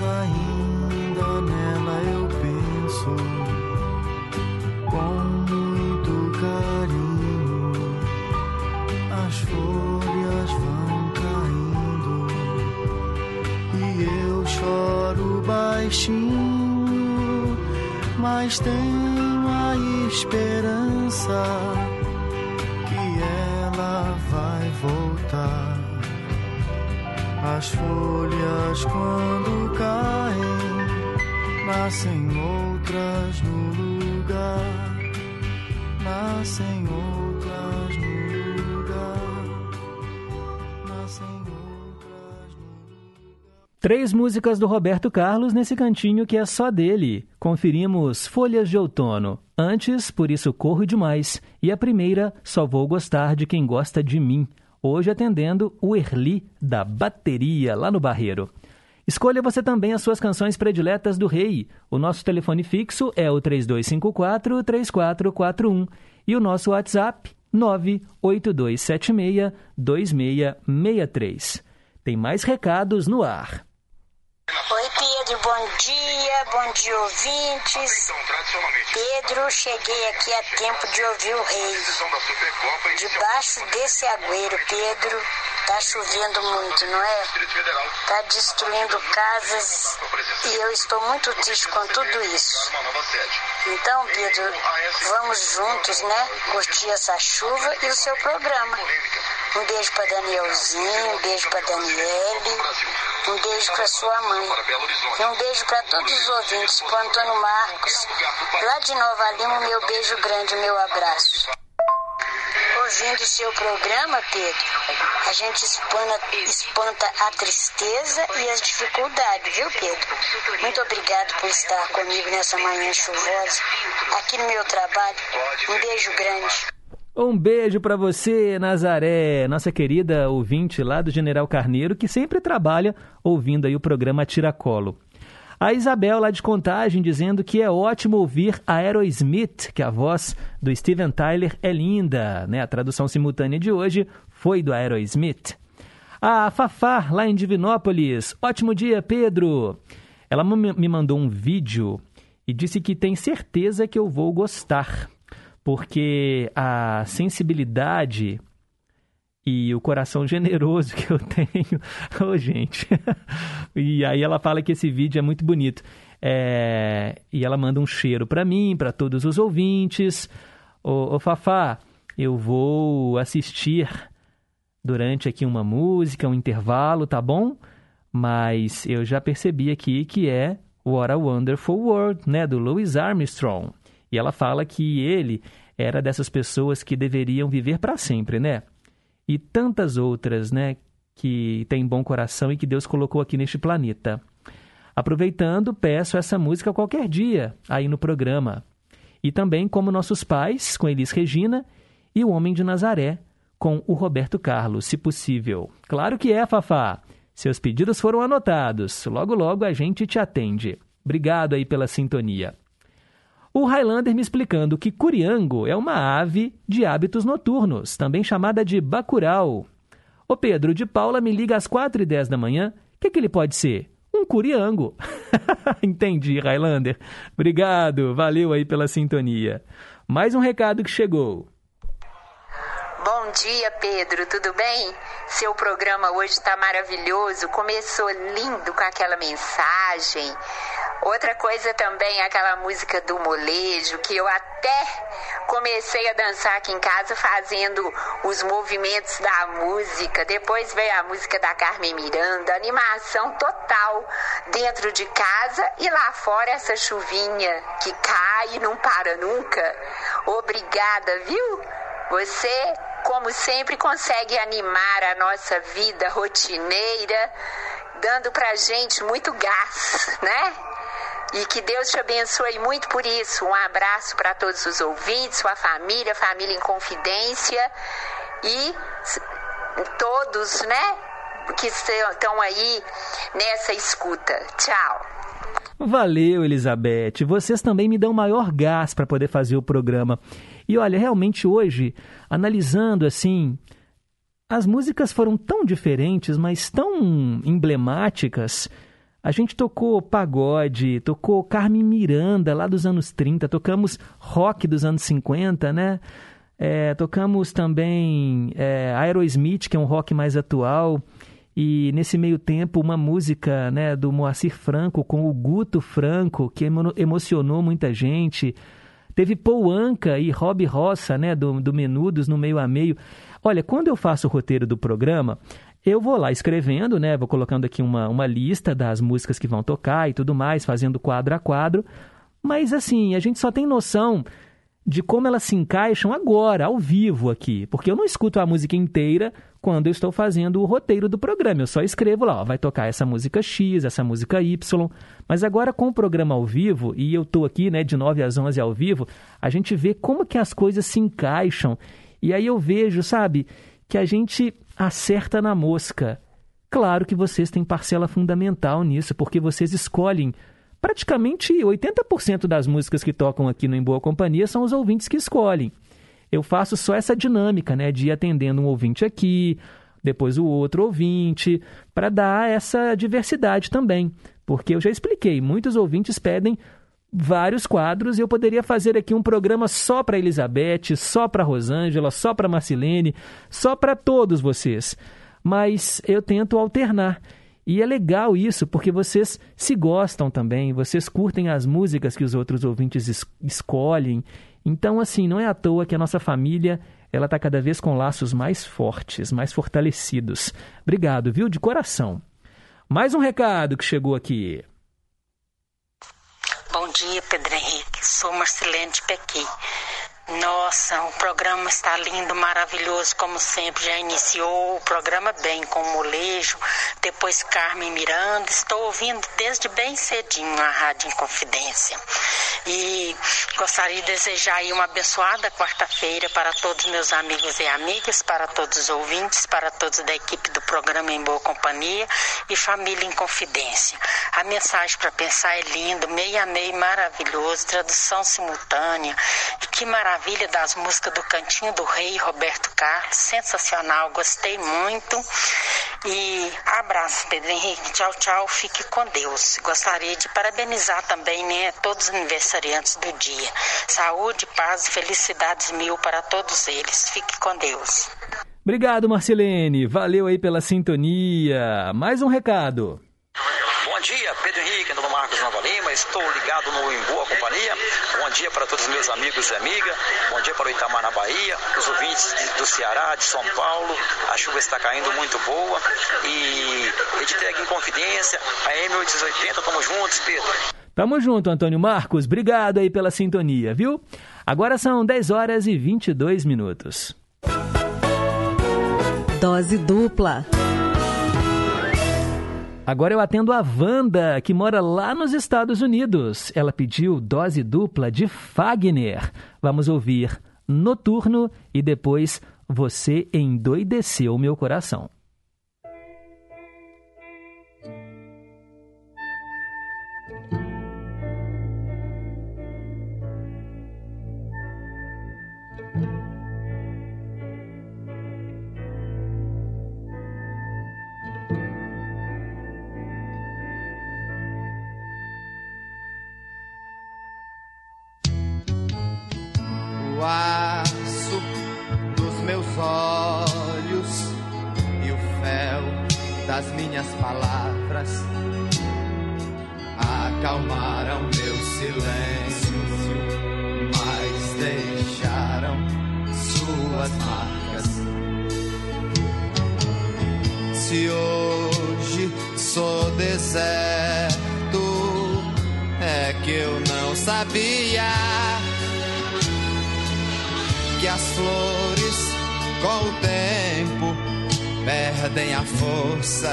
Ainda nela eu penso com muito carinho. As folhas vão caindo e eu choro baixinho, mas tenho a esperança que ela vai voltar. As folhas quando caem, nascem outras no lugar, nascem outras no lugar, nascem outras no lugar. Três músicas do Roberto Carlos nesse cantinho que é só dele. Conferimos Folhas de Outono, Antes, Por Isso Corro Demais, e a primeira, Só Vou Gostar de Quem Gosta de Mim. Hoje atendendo o Erli da Bateria, lá no Barreiro. Escolha você também as suas canções prediletas do Rei. O nosso telefone fixo é o 3254-3441 e o nosso WhatsApp 98276-2663. Tem mais recados no ar. Oi, Pedro, bom dia, ouvintes. Pedro, cheguei aqui a tempo de ouvir o Rei. Debaixo desse agüero, Pedro, tá chovendo muito, não é? Tá destruindo casas e eu estou muito triste com tudo isso. Então, Pedro, vamos juntos, né? Curtir essa chuva e o seu programa. Um beijo para Danielzinho, um beijo para Daniele, um beijo para sua mãe. E um beijo para todos os ouvintes, para Antônio Marcos, lá de Nova Lima, meu beijo grande, meu abraço. Ouvindo o seu programa, Pedro, a gente espanta a tristeza e as dificuldades, viu, Pedro? Muito obrigado por estar comigo nessa manhã chuvosa, aqui no meu trabalho. Um beijo grande. Um beijo para você, Nazaré, nossa querida ouvinte lá do General Carneiro, que sempre trabalha ouvindo aí o programa Tiracolo. A Isabel lá de Contagem dizendo que é ótimo ouvir a Aerosmith, que a voz do Steven Tyler é linda, né? A tradução simultânea de hoje foi do Aerosmith. A Fafá lá em Divinópolis, ótimo dia, Pedro. Ela me mandou um vídeo e disse que tem certeza que eu vou gostar, porque a sensibilidade e o coração generoso que eu tenho... Oh, gente! E aí ela fala que esse vídeo é muito bonito. E ela manda um cheiro para mim, para todos os ouvintes. Ô, Fafá, eu vou assistir durante aqui uma música, um intervalo, tá bom? Mas eu já percebi aqui que é What a Wonderful World, né? Do Louis Armstrong. E ela fala que ele era dessas pessoas que deveriam viver para sempre, né? E tantas outras, né? Que tem bom coração e que Deus colocou aqui neste planeta. Aproveitando, peço essa música qualquer dia, aí no programa. E também Como Nossos Pais, com Elis Regina, e O Homem de Nazaré, com o Roberto Carlos, se possível. Claro que é, Fafá. Seus pedidos foram anotados. Logo, logo a gente te atende. Obrigado aí pela sintonia. o Highlander me explicando que curiango é uma ave de hábitos noturnos, também chamada de bacurau. O Pedro de Paula me liga às 4h10 da manhã. O que ele pode ser? Um curiango. Entendi, Highlander. Obrigado, valeu aí pela sintonia. Mais um recado que chegou. Bom dia, Pedro, tudo bem? Seu programa hoje está maravilhoso, começou lindo com aquela mensagem. Outra coisa também, aquela música do molejo, que eu até comecei a dançar aqui em casa fazendo os movimentos da música. Depois veio a música da Carmen Miranda, animação total dentro de casa e lá fora essa chuvinha que cai e não para nunca. Obrigada, viu? Você, como sempre, consegue animar a nossa vida rotineira, dando pra gente muito gás, né? E que Deus te abençoe muito por isso. Um abraço para todos os ouvintes, sua família, Família Inconfidência e todos, né, que estão aí nessa escuta. Tchau. Valeu, Elizabeth. Vocês também me dão maior gás para poder fazer o programa. E olha, realmente hoje, analisando assim, as músicas foram tão diferentes, mas tão emblemáticas. A gente tocou pagode, tocou Carmen Miranda lá dos anos 30, tocamos rock dos anos 50, né? Tocamos também Aerosmith, que é um rock mais atual. E nesse meio tempo, uma música, né, do Moacir Franco com o Guto Franco, que emocionou muita gente. Teve Paul Anka e Rob Roça, né, do Menudos no Meio a Meio. Olha, quando eu faço o roteiro do programa, eu vou lá escrevendo, né? Vou colocando aqui uma lista das músicas que vão tocar e tudo mais, fazendo quadro a quadro. Mas, assim, a gente só tem noção de como elas se encaixam agora, ao vivo aqui. Porque eu não escuto a música inteira quando eu estou fazendo o roteiro do programa. Eu só escrevo lá, ó, vai tocar essa música X, essa música Y. Mas agora, com o programa ao vivo, e eu estou aqui, né, de 9 às 11 ao vivo, a gente vê como que as coisas se encaixam. E aí eu vejo, sabe, que a gente acerta na mosca. Claro que vocês têm parcela fundamental nisso, porque vocês escolhem. Praticamente 80% das músicas que tocam aqui no Em Boa Companhia são os ouvintes que escolhem. Eu faço só essa dinâmica, né, de ir atendendo um ouvinte aqui, depois o outro ouvinte, para dar essa diversidade também. Porque eu já expliquei, muitos ouvintes pedem vários quadros e eu poderia fazer aqui um programa só para Elizabeth, só para Rosângela, só para Marcilene, só para todos vocês. Mas eu tento alternar. E é legal isso, porque vocês se gostam também, vocês curtem as músicas que os outros ouvintes escolhem. Então, assim, não é à toa que a nossa família ela está cada vez com laços mais fortes, mais fortalecidos. Obrigado, viu? De coração. Mais um recado que chegou aqui. Bom dia, Pedro Henrique. Sou Marcilene de Pequim. Nossa, o programa está lindo, maravilhoso, como sempre. Já iniciou o programa bem com o molejo, depois Carmen Miranda. Estou ouvindo desde bem cedinho a Rádio Inconfidência. E gostaria de desejar aí uma abençoada quarta-feira para todos meus amigos e amigas, para todos os ouvintes, para todos da equipe do programa Em Boa Companhia e Família Inconfidência. A mensagem para pensar é linda, meio a meio maravilhoso, tradução simultânea. E que maravilha das músicas do Cantinho do Rei, Roberto Carlos, sensacional, gostei muito. E abraço, Pedro Henrique, tchau, tchau, fique com Deus. Gostaria de parabenizar também, né, todos os aniversariantes do dia. Saúde, paz e felicidades mil para todos eles. Fique com Deus. Obrigado, Marcilene, valeu aí pela sintonia. Mais um recado. Bom dia, Pedro Henrique, Antônio Marcos Nova Lima, estou ligado no Em Boa Companhia. Bom dia para todos os meus amigos e amigas, bom dia para o Itamar na Bahia, os ouvintes do Ceará, de São Paulo, a chuva está caindo muito boa e Edtec Inconfidência, a M880, tamo juntos, Pedro. Tamo junto, Antônio Marcos, obrigado aí pela sintonia, viu? Agora são 10h22. Dose dupla. Agora eu atendo a Wanda, que mora lá nos Estados Unidos. Ela pediu dose dupla de Fagner. Vamos ouvir Noturno e depois Você Endoideceu Meu Coração. das minhas palavras acalmaram meu silêncio, mas deixaram suas marcas. Se hoje sou deserto, é que eu não sabia que as flores com o tempo perdem a força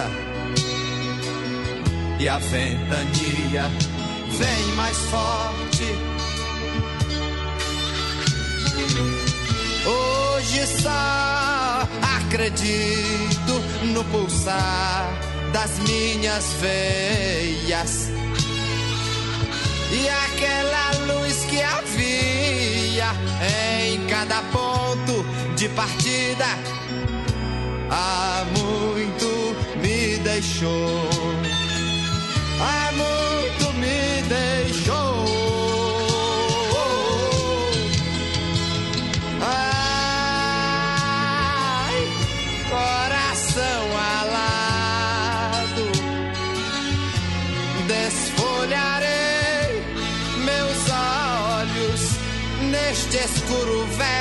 e a ventania vem mais forte. Hoje só acredito no pulsar das minhas veias e aquela luz que havia em cada ponto de partida há muito me deixou, há muito me deixou, ai, coração alado, desfolharei meus olhos neste escuro véu.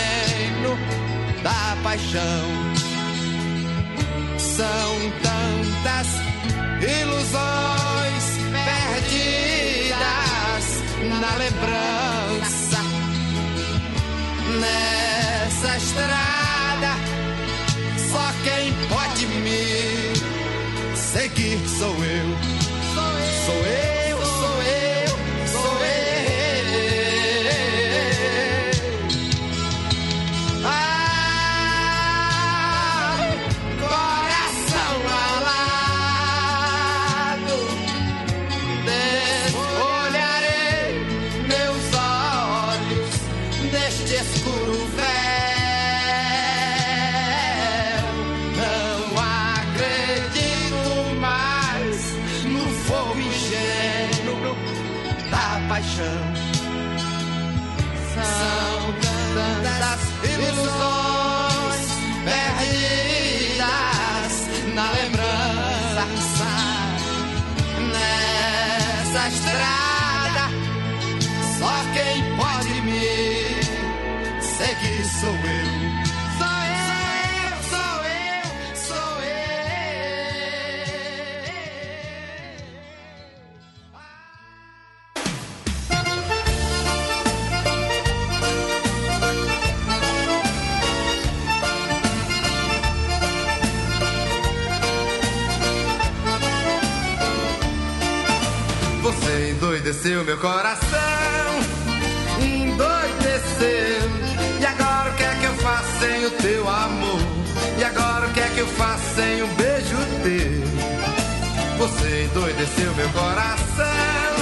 Gênio da paixão, são tantas ilusões perdidas na lembrança, nessa estrada só quem pode me seguir sou eu, sou eu. Você endoideceu meu coração, endoideceu. E agora o que é que eu faço sem o teu amor? E agora o que é que eu faço sem um beijo teu? Você endoideceu meu coração,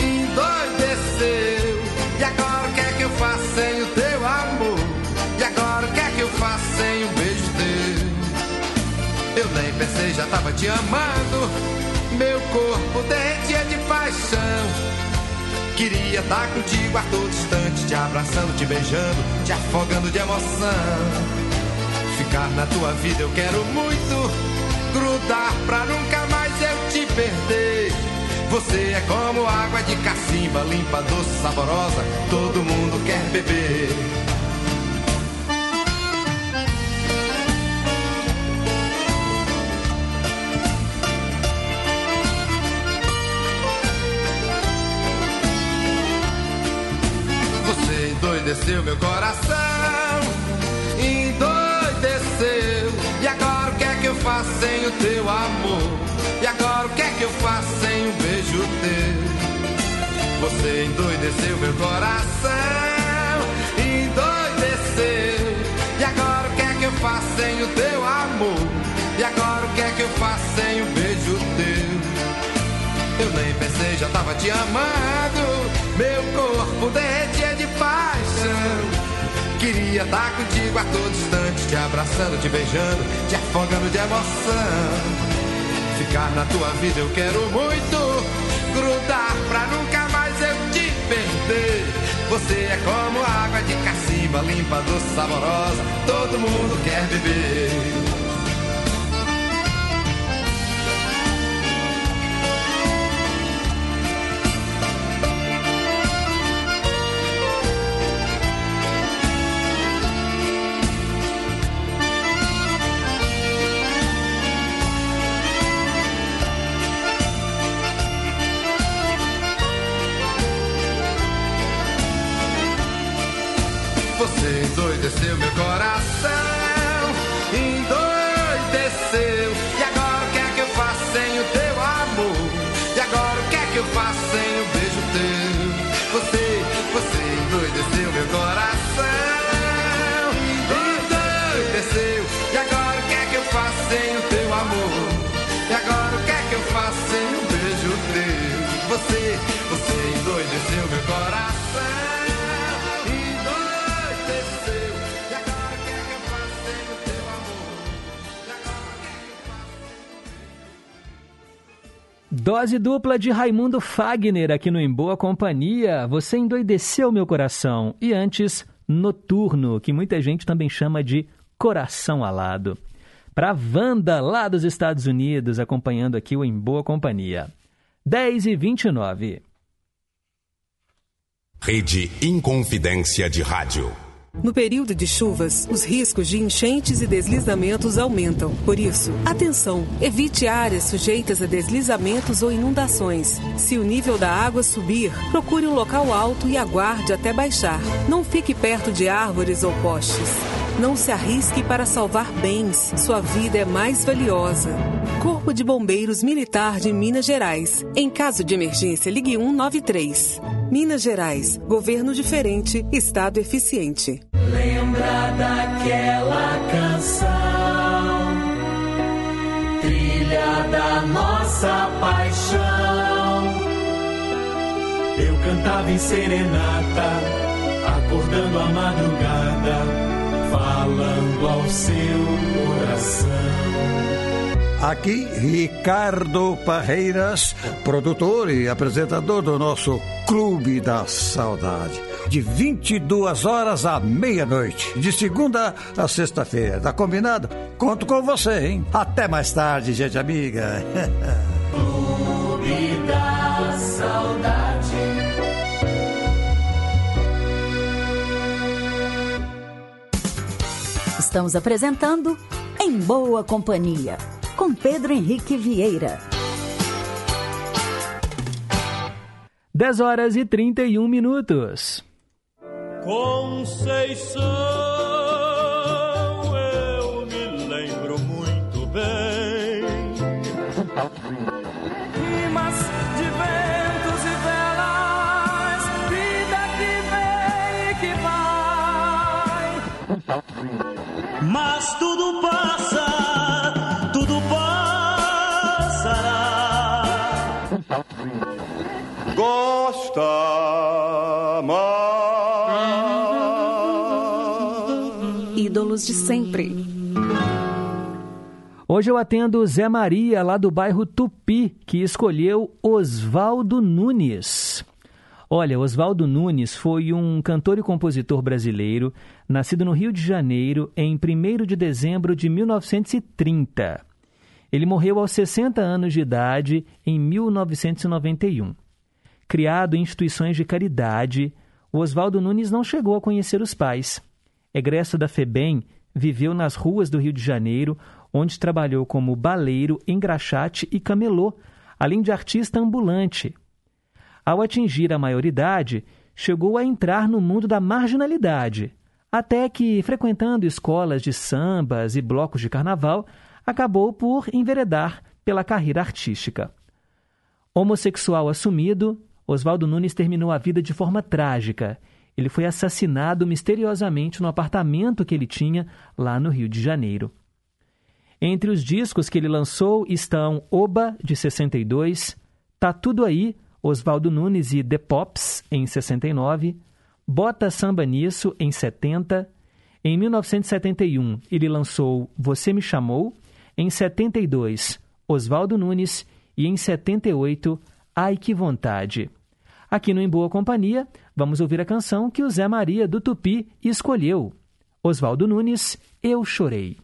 endoideceu. E agora o que é que eu faço sem o teu amor? E agora o que é que eu faço sem um beijo teu? Eu nem pensei, já tava te amando. Meu corpo derretia de paixão. Queria estar contigo a todo instante, te abraçando, te beijando, te afogando de emoção. Ficar na tua vida eu quero muito, grudar pra nunca mais eu te perder. Você é como água de cacimba, limpa, doce, saborosa, todo mundo quer beber. Endoideceu meu coração, endoideceu. E agora o que é que eu faço sem o teu amor? E agora o que é que eu faço sem um beijo teu? Você endoideceu meu coração, endoideceu. E agora o que é que eu faço sem o teu amor? E agora o que é que eu faço sem um beijo teu? Eu nem pensei, já tava te amando. Meu corpo derretia de paixão. Queria estar contigo a todo instante, te abraçando, te beijando, te afogando de emoção. Ficar na tua vida eu quero muito, grudar pra nunca mais eu te perder. perguntei. Você é como água de cacimba, limpa, doce, saborosa, todo mundo quer beber. Endoideceu meu coração, endoideceu. E agora o que é que eu faço sem o teu amor? E agora o que é que eu faço sem o beijo teu? Você endoideceu meu coração, endoideceu. E agora o que é que eu faço sem o teu amor? E agora o que é que eu faço sem o beijo teu? Você endoideceu meu coração. Dose dupla de Raimundo Fagner aqui no Em Boa Companhia. Você endoideceu meu coração. E antes, Noturno, que muita gente também chama de Coração Alado. Para Wanda, lá dos Estados Unidos, acompanhando aqui o Em Boa Companhia. 10h29. Rede Inconfidência de Rádio. No período de chuvas, os riscos de enchentes e deslizamentos aumentam. Por isso, atenção! Evite áreas sujeitas a deslizamentos ou inundações. Se o nível da água subir, procure um local alto e aguarde até baixar. Não fique perto de árvores ou postes. Não se arrisque para salvar bens. Sua vida é mais valiosa. Corpo de Bombeiros Militar de Minas Gerais. Em caso de emergência, ligue 193. Minas Gerais. Governo diferente. Estado eficiente. Lembra daquela canção, trilha da nossa paixão. Eu cantava em serenata, acordando à madrugada, falando ao seu coração. Aqui, Ricardo Parreiras, produtor e apresentador do nosso Clube da Saudade. De 22 horas à meia-noite, de segunda a sexta-feira. Tá combinado? Conto com você, hein? Até mais tarde, gente amiga. Clube da Saudade. Estamos apresentando Em Boa Companhia, com Pedro Henrique Vieira. 10h31. Conceição, eu me lembro muito bem. Mas tudo passa, tudo passará. Gosta mais. Ídolos de sempre. Hoje eu atendo Zé Maria, lá do bairro Tupi, que escolheu Oswaldo Nunes. Olha, Oswaldo Nunes foi um cantor e compositor brasileiro, nascido no Rio de Janeiro em 1º de dezembro de 1930. Ele morreu aos 60 anos de idade em 1991. Criado em instituições de caridade, Oswaldo Nunes não chegou a conhecer os pais. Egresso da FEBEM, viveu nas ruas do Rio de Janeiro, onde trabalhou como baleiro, engraxate e camelô, além de artista ambulante. Ao atingir a maioridade, chegou a entrar no mundo da marginalidade, até que, frequentando escolas de sambas e blocos de carnaval, acabou por enveredar pela carreira artística. Homossexual assumido, Oswaldo Nunes terminou a vida de forma trágica. Ele foi assassinado misteriosamente no apartamento que ele tinha lá no Rio de Janeiro. Entre os discos que ele lançou estão Oba, de 62, Tá Tudo Aí, Oswaldo Nunes e The Pops, em 69, Bota Samba Nisso, em 70. Em 1971, ele lançou Você Me Chamou. Em 72, Oswaldo Nunes. E em 78, Ai Que Vontade. Aqui no Em Boa Companhia, vamos ouvir a canção que o Zé Maria do Tupi escolheu. Oswaldo Nunes, Eu Chorei.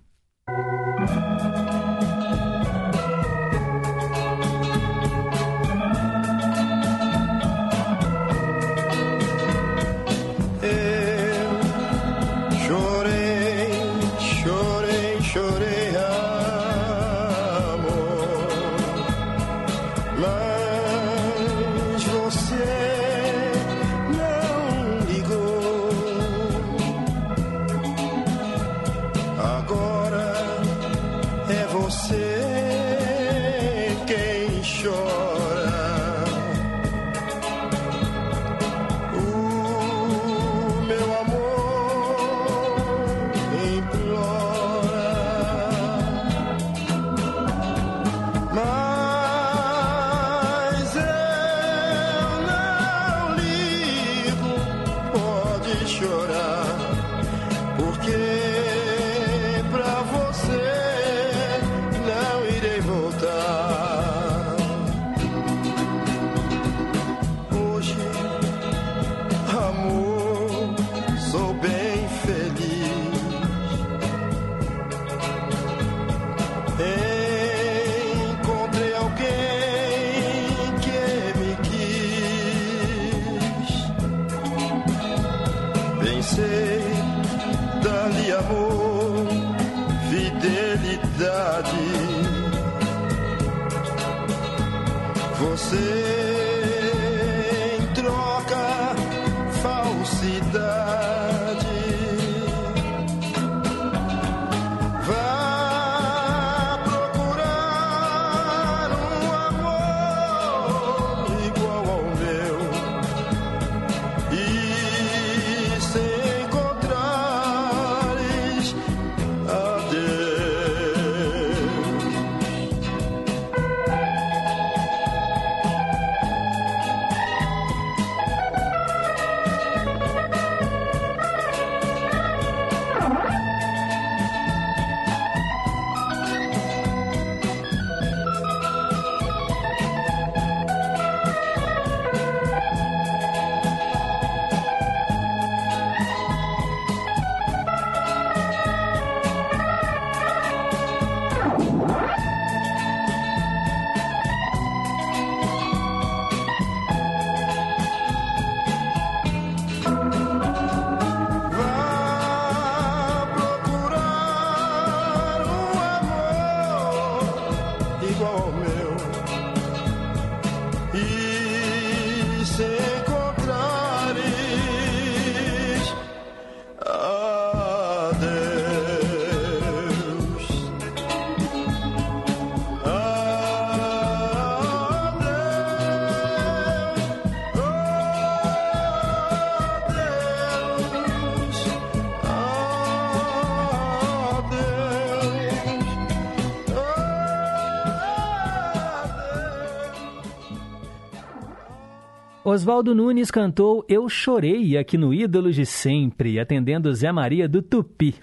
Oswaldo Nunes cantou Eu Chorei aqui no Ídolos de Sempre, atendendo Zé Maria do Tupi.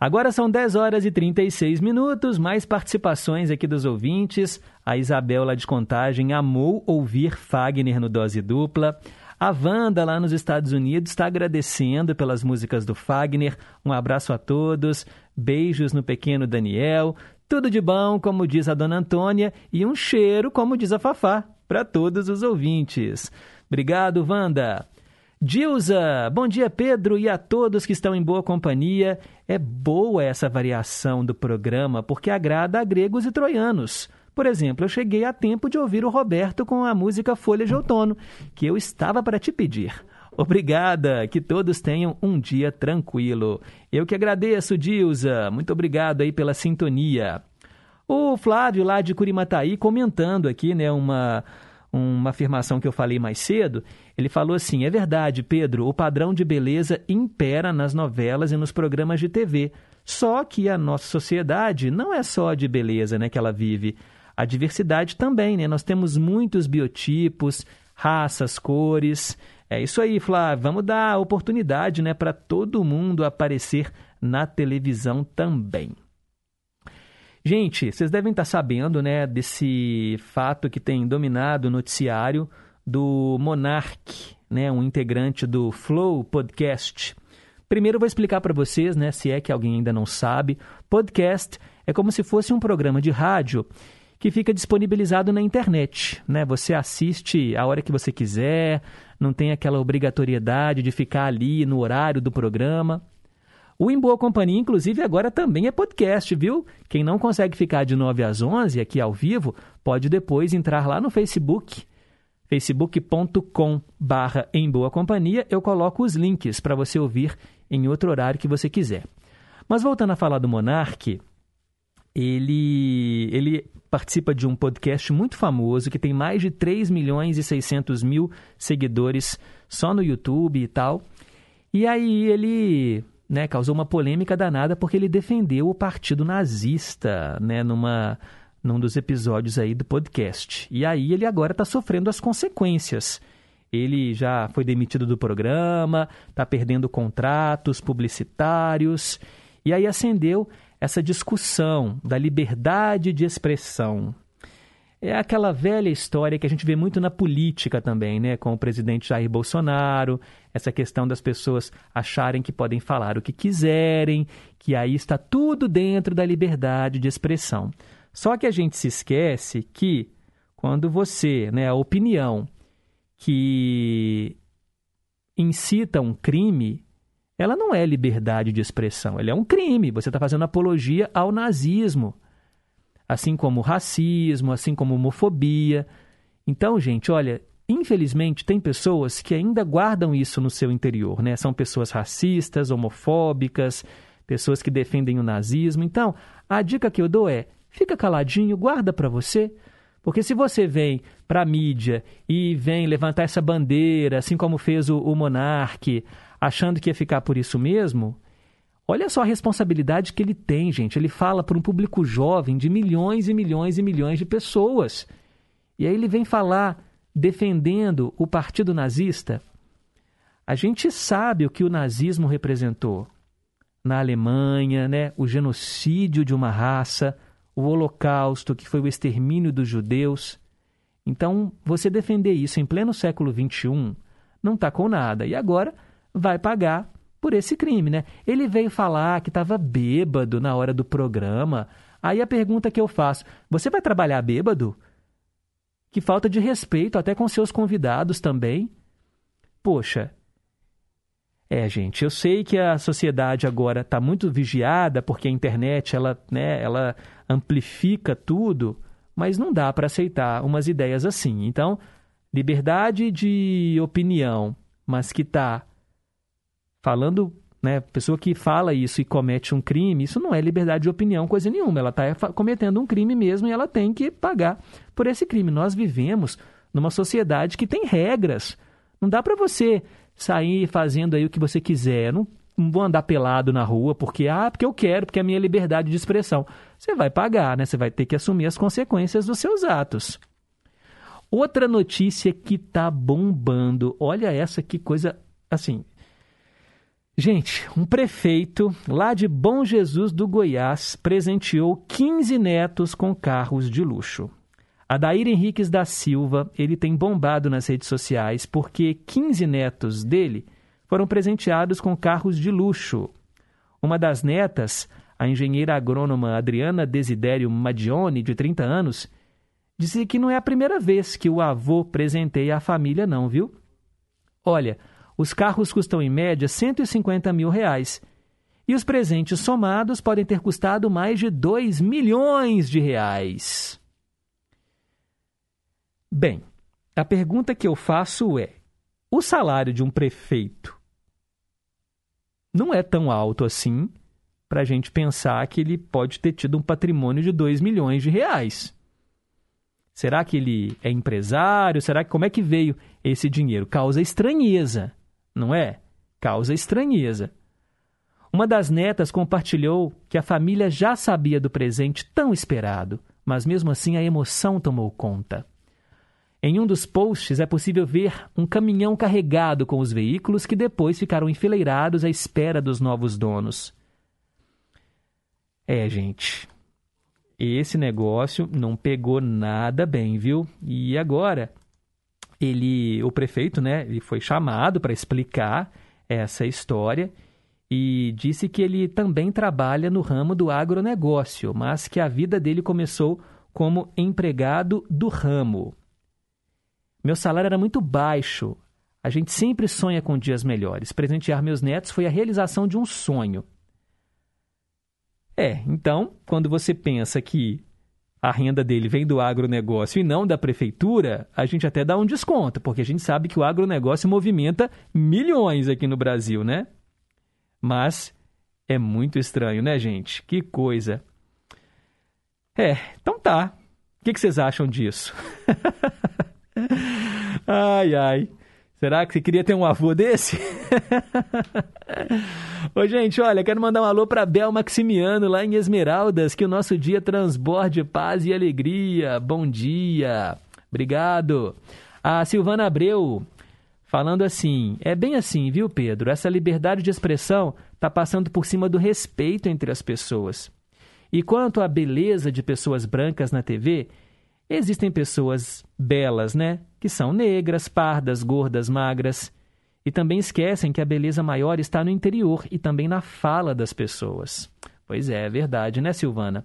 Agora são 10 horas e 36 minutos, mais participações aqui dos ouvintes. A Isabel lá de Contagem amou ouvir Fagner no Dose Dupla. A Wanda lá nos Estados Unidos está agradecendo pelas músicas do Fagner. Um abraço a todos, beijos no pequeno Daniel. Tudo de bom, como diz a Dona Antônia, e um cheiro, como diz a Fafá, para todos os ouvintes. Obrigado, Wanda. Dilza, bom dia, Pedro, e a todos que estão em boa companhia. É boa essa variação do programa, porque agrada a gregos e troianos. Por exemplo, eu cheguei a tempo de ouvir o Roberto com a música Folha de Outono, que eu estava para te pedir. Obrigada, que todos tenham um dia tranquilo. Eu que agradeço, Dilza. Muito obrigado aí pela sintonia. O Flávio, lá de Curimataí, comentando aqui, né, uma afirmação que eu falei mais cedo, ele falou assim: é verdade, Pedro, o padrão de beleza impera nas novelas e nos programas de TV. Só que a nossa sociedade não é só de beleza, né, que ela vive. A diversidade também, né? Nós temos muitos biotipos, raças, cores. É isso aí, Flávio. Vamos dar oportunidade, né, para todo mundo aparecer na televisão também. Gente, vocês devem estar sabendo, né, desse fato que tem dominado o noticiário do Monark, né, um integrante do Flow Podcast. Primeiro eu vou explicar para vocês, né, se é que alguém ainda não sabe. Podcast é como se fosse um programa de rádio que fica disponibilizado na internet, né? Você assiste a hora que você quiser, não tem aquela obrigatoriedade de ficar ali no horário do programa. O Em Boa Companhia, inclusive, agora também é podcast, viu? Quem não consegue ficar de 9 às 11 aqui ao vivo, pode depois entrar lá no Facebook, facebook.com/Em Boa Companhia. Eu coloco os links para você ouvir em outro horário que você quiser. Mas voltando a falar do Monark, ele participa de um podcast muito famoso que tem mais de 3 milhões e 600 mil seguidores só no YouTube e tal. E aí ele... né, causou uma polêmica danada porque ele defendeu o partido nazista, né, num dos episódios aí do podcast. E aí ele agora está sofrendo as consequências. Ele já foi demitido do programa, está perdendo contratos publicitários. E aí acendeu essa discussão da liberdade de expressão. É aquela velha história que a gente vê muito na política também, né? Com o presidente Jair Bolsonaro, essa questão das pessoas acharem que podem falar o que quiserem, que aí está tudo dentro da liberdade de expressão. Só que a gente se esquece que quando você, né, a opinião que incita um crime, ela não é liberdade de expressão, ela é um crime. Você está fazendo apologia ao nazismo, assim como racismo, assim como homofobia. Então, gente, olha, infelizmente tem pessoas que ainda guardam isso no seu interior, né? São pessoas racistas, homofóbicas, pessoas que defendem o nazismo. Então, a dica que eu dou é, fica caladinho, guarda para você, porque se você vem para a mídia e vem levantar essa bandeira, assim como fez o Monark, achando que ia ficar por isso mesmo... Olha só a responsabilidade que ele tem, gente. Ele fala para um público jovem de milhões e milhões e milhões de pessoas. E aí ele vem falar defendendo o partido nazista. A gente sabe o que o nazismo representou na Alemanha, né? O genocídio de uma raça, o Holocausto, que foi o extermínio dos judeus. Então, você defender isso em pleno século XXI não está com nada. E agora vai pagar por esse crime, né? Ele veio falar que estava bêbado na hora do programa. Aí a pergunta que eu faço, você vai trabalhar bêbado? Que falta de respeito até com seus convidados também. Poxa. É, gente, eu sei que a sociedade agora está muito vigiada porque a internet, ela amplifica tudo, mas não dá para aceitar umas ideias assim. Então, liberdade de opinião, mas que está... falando, né, pessoa que fala isso e comete um crime, isso não é liberdade de opinião, coisa nenhuma. Ela está cometendo um crime mesmo e ela tem que pagar por esse crime. Nós vivemos numa sociedade que tem regras. Não dá para você sair fazendo aí o que você quiser. Não vou andar pelado na rua porque eu quero, porque é a minha liberdade de expressão. Você vai pagar, né? Você vai ter que assumir as consequências dos seus atos. Outra notícia que está bombando. Olha essa, que coisa assim... Gente, um prefeito lá de Bom Jesus do Goiás presenteou 15 netos com carros de luxo. Adair Henriques da Silva, ele tem bombado nas redes sociais porque 15 netos dele foram presenteados com carros de luxo. Uma das netas, a engenheira agrônoma Adriana Desidério Madione, de 30 anos, disse que não é a primeira vez que o avô presenteia a família não, viu? Olha... os carros custam, em média, R$150 mil. E os presentes somados podem ter custado mais de R$2 milhões. Bem, a pergunta que eu faço é, o salário de um prefeito não é tão alto assim para a gente pensar que ele pode ter tido um patrimônio de R$2 milhões. Será que ele é empresário? Como é que veio esse dinheiro? Causa estranheza. Não é? Causa estranheza. Uma das netas compartilhou que a família já sabia do presente tão esperado, mas mesmo assim a emoção tomou conta. Em um dos posts é possível ver um caminhão carregado com os veículos que depois ficaram enfileirados à espera dos novos donos. É, gente, esse negócio não pegou nada bem, viu? E agora o prefeito, né, ele foi chamado para explicar essa história e disse que ele também trabalha no ramo do agronegócio, mas que a vida dele começou como empregado do ramo. Meu salário era muito baixo. A gente sempre sonha com dias melhores. Presentear meus netos foi a realização de um sonho. Então, quando você pensa que a renda dele vem do agronegócio e não da prefeitura, a gente até dá um desconto, porque a gente sabe que o agronegócio movimenta milhões aqui no Brasil, né? Mas é muito estranho, né, gente? Que coisa. Então tá. O que vocês acham disso? Ai, ai. Será que você queria ter um avô desse? Ô, gente, olha, quero mandar um alô para Bel Maximiano, lá em Esmeraldas, que o nosso dia transborde paz e alegria. Bom dia. Obrigado. A Silvana Abreu, falando assim, é bem assim, viu, Pedro? Essa liberdade de expressão está passando por cima do respeito entre as pessoas. E quanto à beleza de pessoas brancas na TV, existem pessoas belas, né? Que são negras, pardas, gordas, magras. E também esquecem que a beleza maior está no interior e também na fala das pessoas. Pois é verdade, né, Silvana?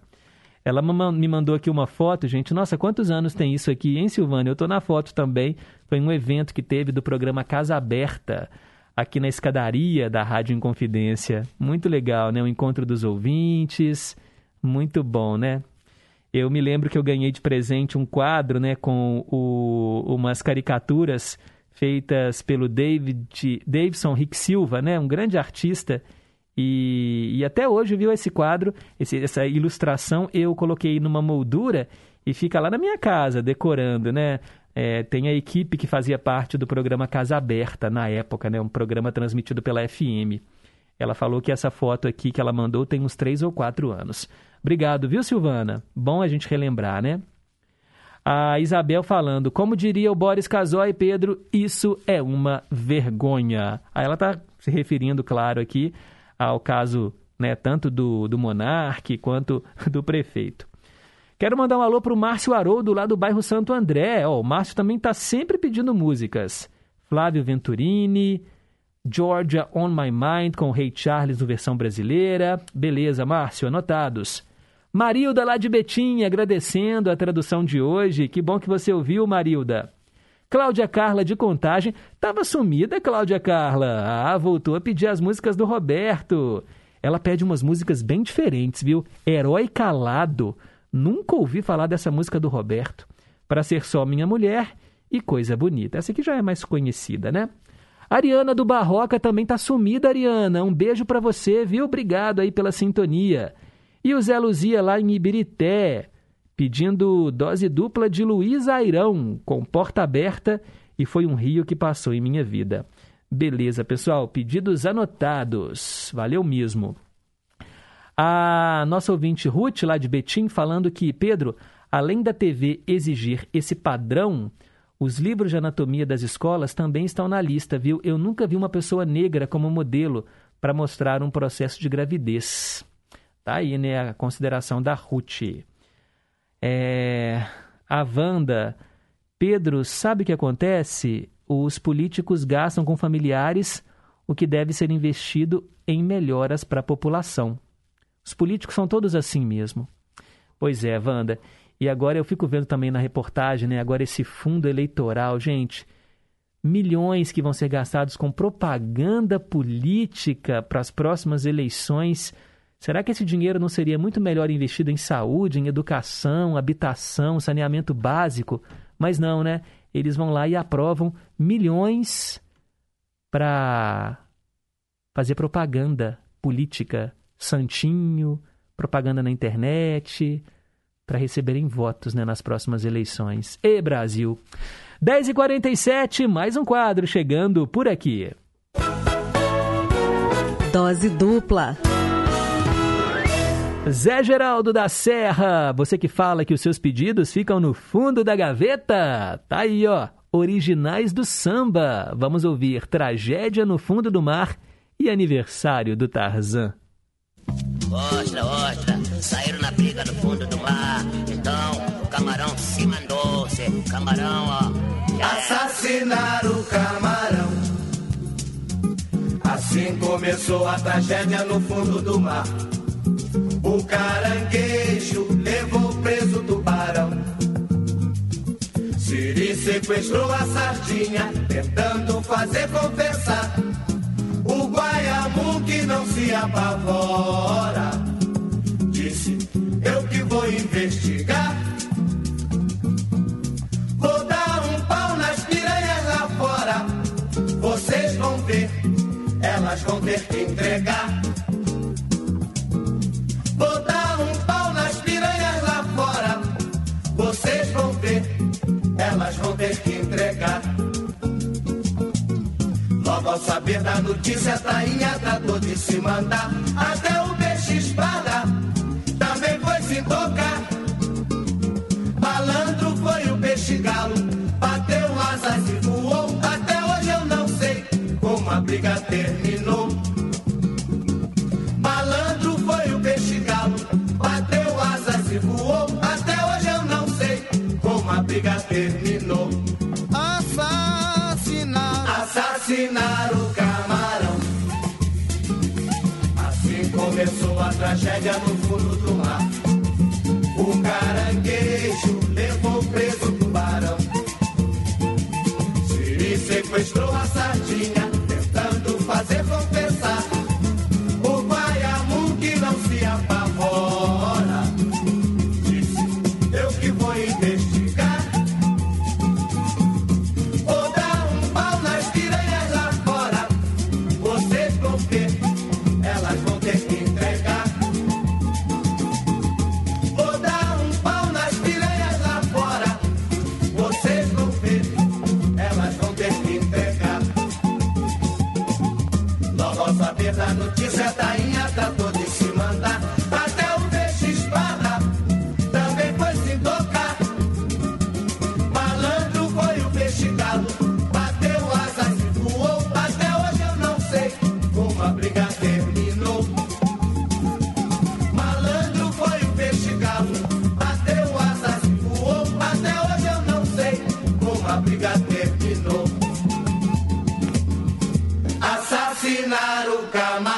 Ela me mandou aqui uma foto, gente. Nossa, quantos anos tem isso aqui, hein, Silvana? Eu tô na foto também. Foi um evento que teve do programa Casa Aberta, aqui na escadaria da Rádio Inconfidência. Muito legal, né? O encontro dos ouvintes. Muito bom, né? Eu me lembro que eu ganhei de presente um quadro, né, com umas caricaturas feitas pelo Davidson Rick Silva, né, um grande artista. E até hoje, viu, esse quadro, essa ilustração, eu coloquei numa moldura e fica lá na minha casa, decorando, né? Tem a equipe que fazia parte do programa Casa Aberta, na época, né, um programa transmitido pela FM. Ela falou que essa foto aqui que ela mandou tem uns 3 ou 4 anos. Obrigado, viu, Silvana? Bom a gente relembrar, né? A Isabel falando, como diria o Boris Casoy, Pedro, isso é uma vergonha. Aí ela está se referindo, claro, aqui ao caso, né, tanto do monarca quanto do prefeito. Quero mandar um alô para o Márcio Haroldo, lá do bairro Santo André. O Márcio também está sempre pedindo músicas. Flávio Venturini, Georgia On My Mind, com o Rei Charles no versão brasileira. Beleza, Márcio, anotados. Marilda, lá de Betim, agradecendo a tradução de hoje. Que bom que você ouviu, Marilda. Cláudia Carla, de Contagem. Tava sumida, Cláudia Carla. Ah, voltou a pedir as músicas do Roberto. Ela pede umas músicas bem diferentes, viu? Herói Calado. Nunca ouvi falar dessa música do Roberto. Pra Ser Só Minha Mulher e Coisa Bonita. Essa aqui já é mais conhecida, né? Ariana do Barroca também tá sumida, Ariana. Um beijo pra você, viu? Obrigado aí pela sintonia. E o Zé Luzia lá em Ibirité, pedindo dose dupla de Luiz Airão, com Porta Aberta, e Foi um Rio que Passou em Minha Vida. Beleza, pessoal. Pedidos anotados. Valeu mesmo. A nossa ouvinte Ruth, lá de Betim, falando que, Pedro, além da TV exigir esse padrão, os livros de anatomia das escolas também estão na lista, viu? Eu nunca vi uma pessoa negra como modelo para mostrar um processo de gravidez. Tá aí, né, a consideração da Ruth. A Wanda, Pedro, sabe o que acontece? Os políticos gastam com familiares o que deve ser investido em melhoras para a população. Os políticos são todos assim mesmo. Pois é, Wanda. E agora eu fico vendo também na reportagem, né? Agora esse fundo eleitoral, gente, milhões que vão ser gastados com propaganda política para as próximas eleições. Será que esse dinheiro não seria muito melhor investido em saúde, em educação, habitação, saneamento básico? Mas não, né? Eles vão lá e aprovam milhões para fazer propaganda política, santinho, propaganda na internet, para receberem votos, né, nas próximas eleições. E Brasil! 10h47, mais um quadro chegando por aqui. Dose dupla. Zé Geraldo da Serra, você que fala que os seus pedidos ficam no fundo da gaveta. Tá aí, ó, originais do samba. Vamos ouvir Tragédia no Fundo do Mar e Aniversário do Tarzan. Ostra, ostra, saíram na briga no fundo do mar. Então o camarão se mandou ser camarão, ó. Assassino! marinar o camarão. Assim começou a tragédia no fundo do mar. O caranguejo levou preso o tubarão. Siri sequestrou a sardinha, tentando fazer confessar. O guaiamu que não se apavora disse, eu que vou investigar. Vou dar um pau nas piranhas lá fora. Vocês vão ver, elas vão ter que entregar. Vou dar um pau nas piranhas lá fora. Vocês vão ver, elas vão ter que entregar. Logo ao saber da notícia, a tainha tratou de se mandar. Até o peixe-espada também foi se tocar. Malandro foi o peixe-galo, bateu asas e voou. Até hoje eu não sei como a briga terminou. Malandro foi o peixe-galo, bateu asas e voou. Até hoje eu não sei como a briga terminou. Assassinar o camarão. Assim começou a tragédia no fundo do mar. O caranguejo levou preso o tubarão. Siri sequestrou a sardinha, tentando fazer confessar. O guaiamu que não se apavora disse, eu que vou investigar. A notícia, a tainha tratou de se mandar. Até o peixe-espada também foi se tocar. Malandro foi o peixe-galo, bateu asas e voou. Até hoje eu não sei como a briga terminou. Malandro foi o peixe-galo, bateu asas e voou. Até hoje eu não sei como a briga terminou. Assassinar o camarão.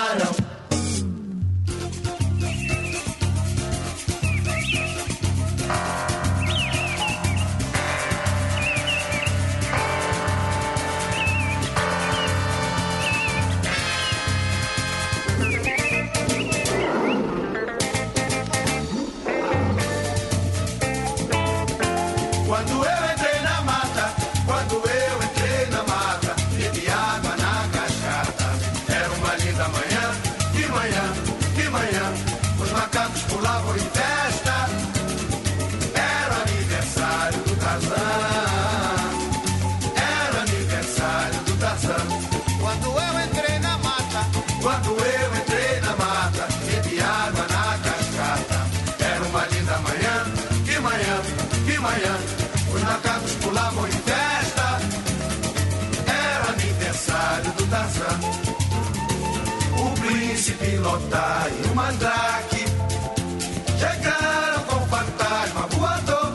Pilota e o mandrake chegaram com o fantasma voador.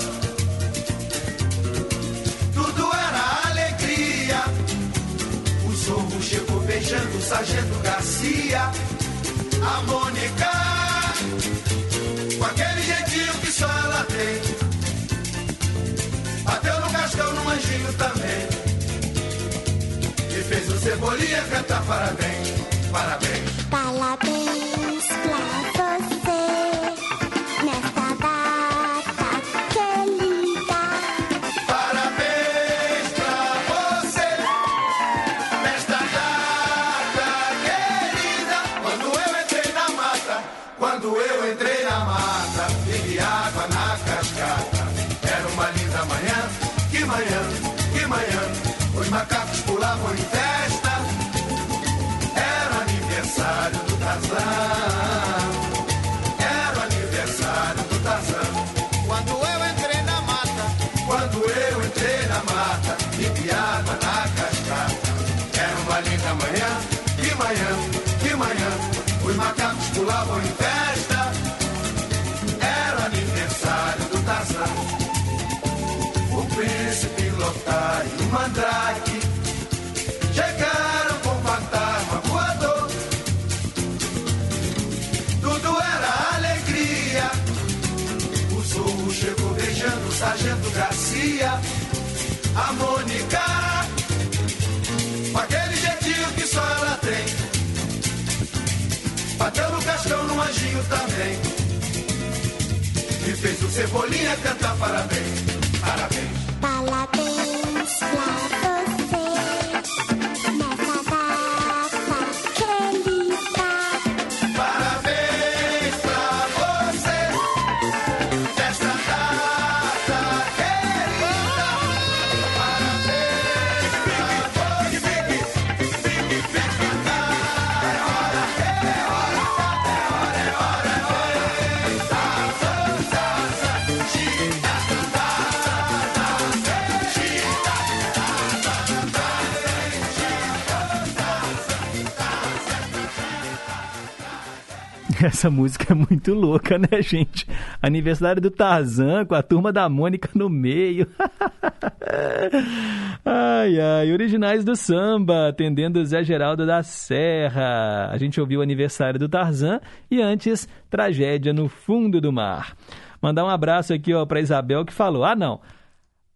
Tudo era alegria. O zorro chegou beijando o sargento Garcia. A Mônica, com aquele jeitinho que só ela tem, bateu no Cascão, no Anjinho também, e fez o Cebolinha cantar parabéns, parabéns. Parabéns pra você, nesta data querida. Parabéns pra você, nesta data querida. Quando eu entrei na mata, bebi água na cascata. Era uma linda manhã, que manhã, que manhã. Os macacos pulavam em festa. Era o aniversário do Tarzan. Quando eu entrei na mata, bebi água na cascata. Era uma linda manhã, que manhã, os macacos pulavam em festa. Era o aniversário do Tarzan. O príncipe Lotar e o mandrake a Mônica, com aquele jeitinho que só ela tem. Bateu no Cascão, no Anjinho também, e fez o Cebolinha cantar parabéns, parabéns. Parabéns pra você. Essa música é muito louca, né, gente? Aniversário do Tarzan com a turma da Mônica no meio. Ai, ai. Originais do samba, atendendo Zé Geraldo da Serra. A gente ouviu o aniversário do Tarzan e antes, Tragédia no Fundo do Mar. Mandar um abraço aqui para Isabel, que falou, não,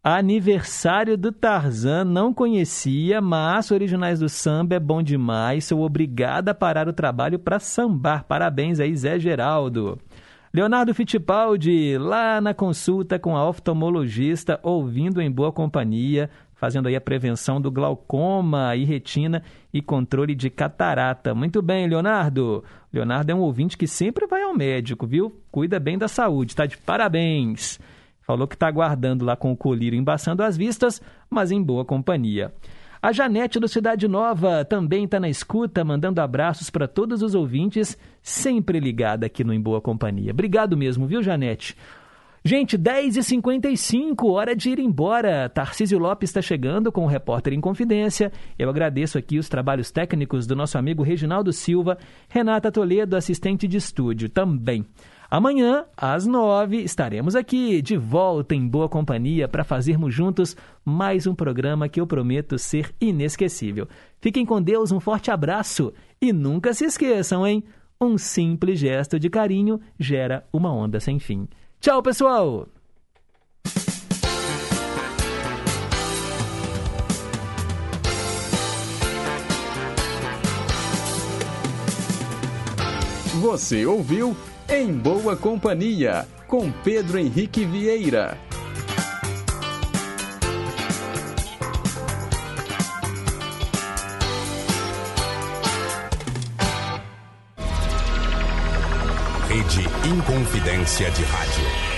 aniversário do Tarzan, não conhecia, mas Originais do Samba é bom demais, sou obrigada a parar o trabalho para sambar. Parabéns aí, Zé Geraldo. Leonardo Fittipaldi, lá na consulta com a oftalmologista, ouvindo em boa companhia, fazendo aí a prevenção do glaucoma e retina e controle de catarata. Muito bem, Leonardo. Leonardo é um ouvinte que sempre vai ao médico, viu? Cuida bem da saúde, tá de parabéns. Falou que está aguardando lá com o colírio embaçando as vistas, mas em boa companhia. A Janete do Cidade Nova também está na escuta, mandando abraços para todos os ouvintes, sempre ligada aqui no Em Boa Companhia. Obrigado mesmo, viu, Janete? Gente, 10h55, hora de ir embora. Tarcísio Lopes está chegando com o Repórter Inconfidência. Eu agradeço aqui os trabalhos técnicos do nosso amigo Reginaldo Silva, Renata Toledo, assistente de estúdio também. Amanhã, às 9h, estaremos aqui, de volta em boa companhia, para fazermos juntos mais um programa que eu prometo ser inesquecível. Fiquem com Deus, um forte abraço e nunca se esqueçam, hein? Um simples gesto de carinho gera uma onda sem fim. Tchau, pessoal! Você ouviu Em Boa Companhia, com Pedro Henrique Vieira. Rede Inconfidência de Rádio.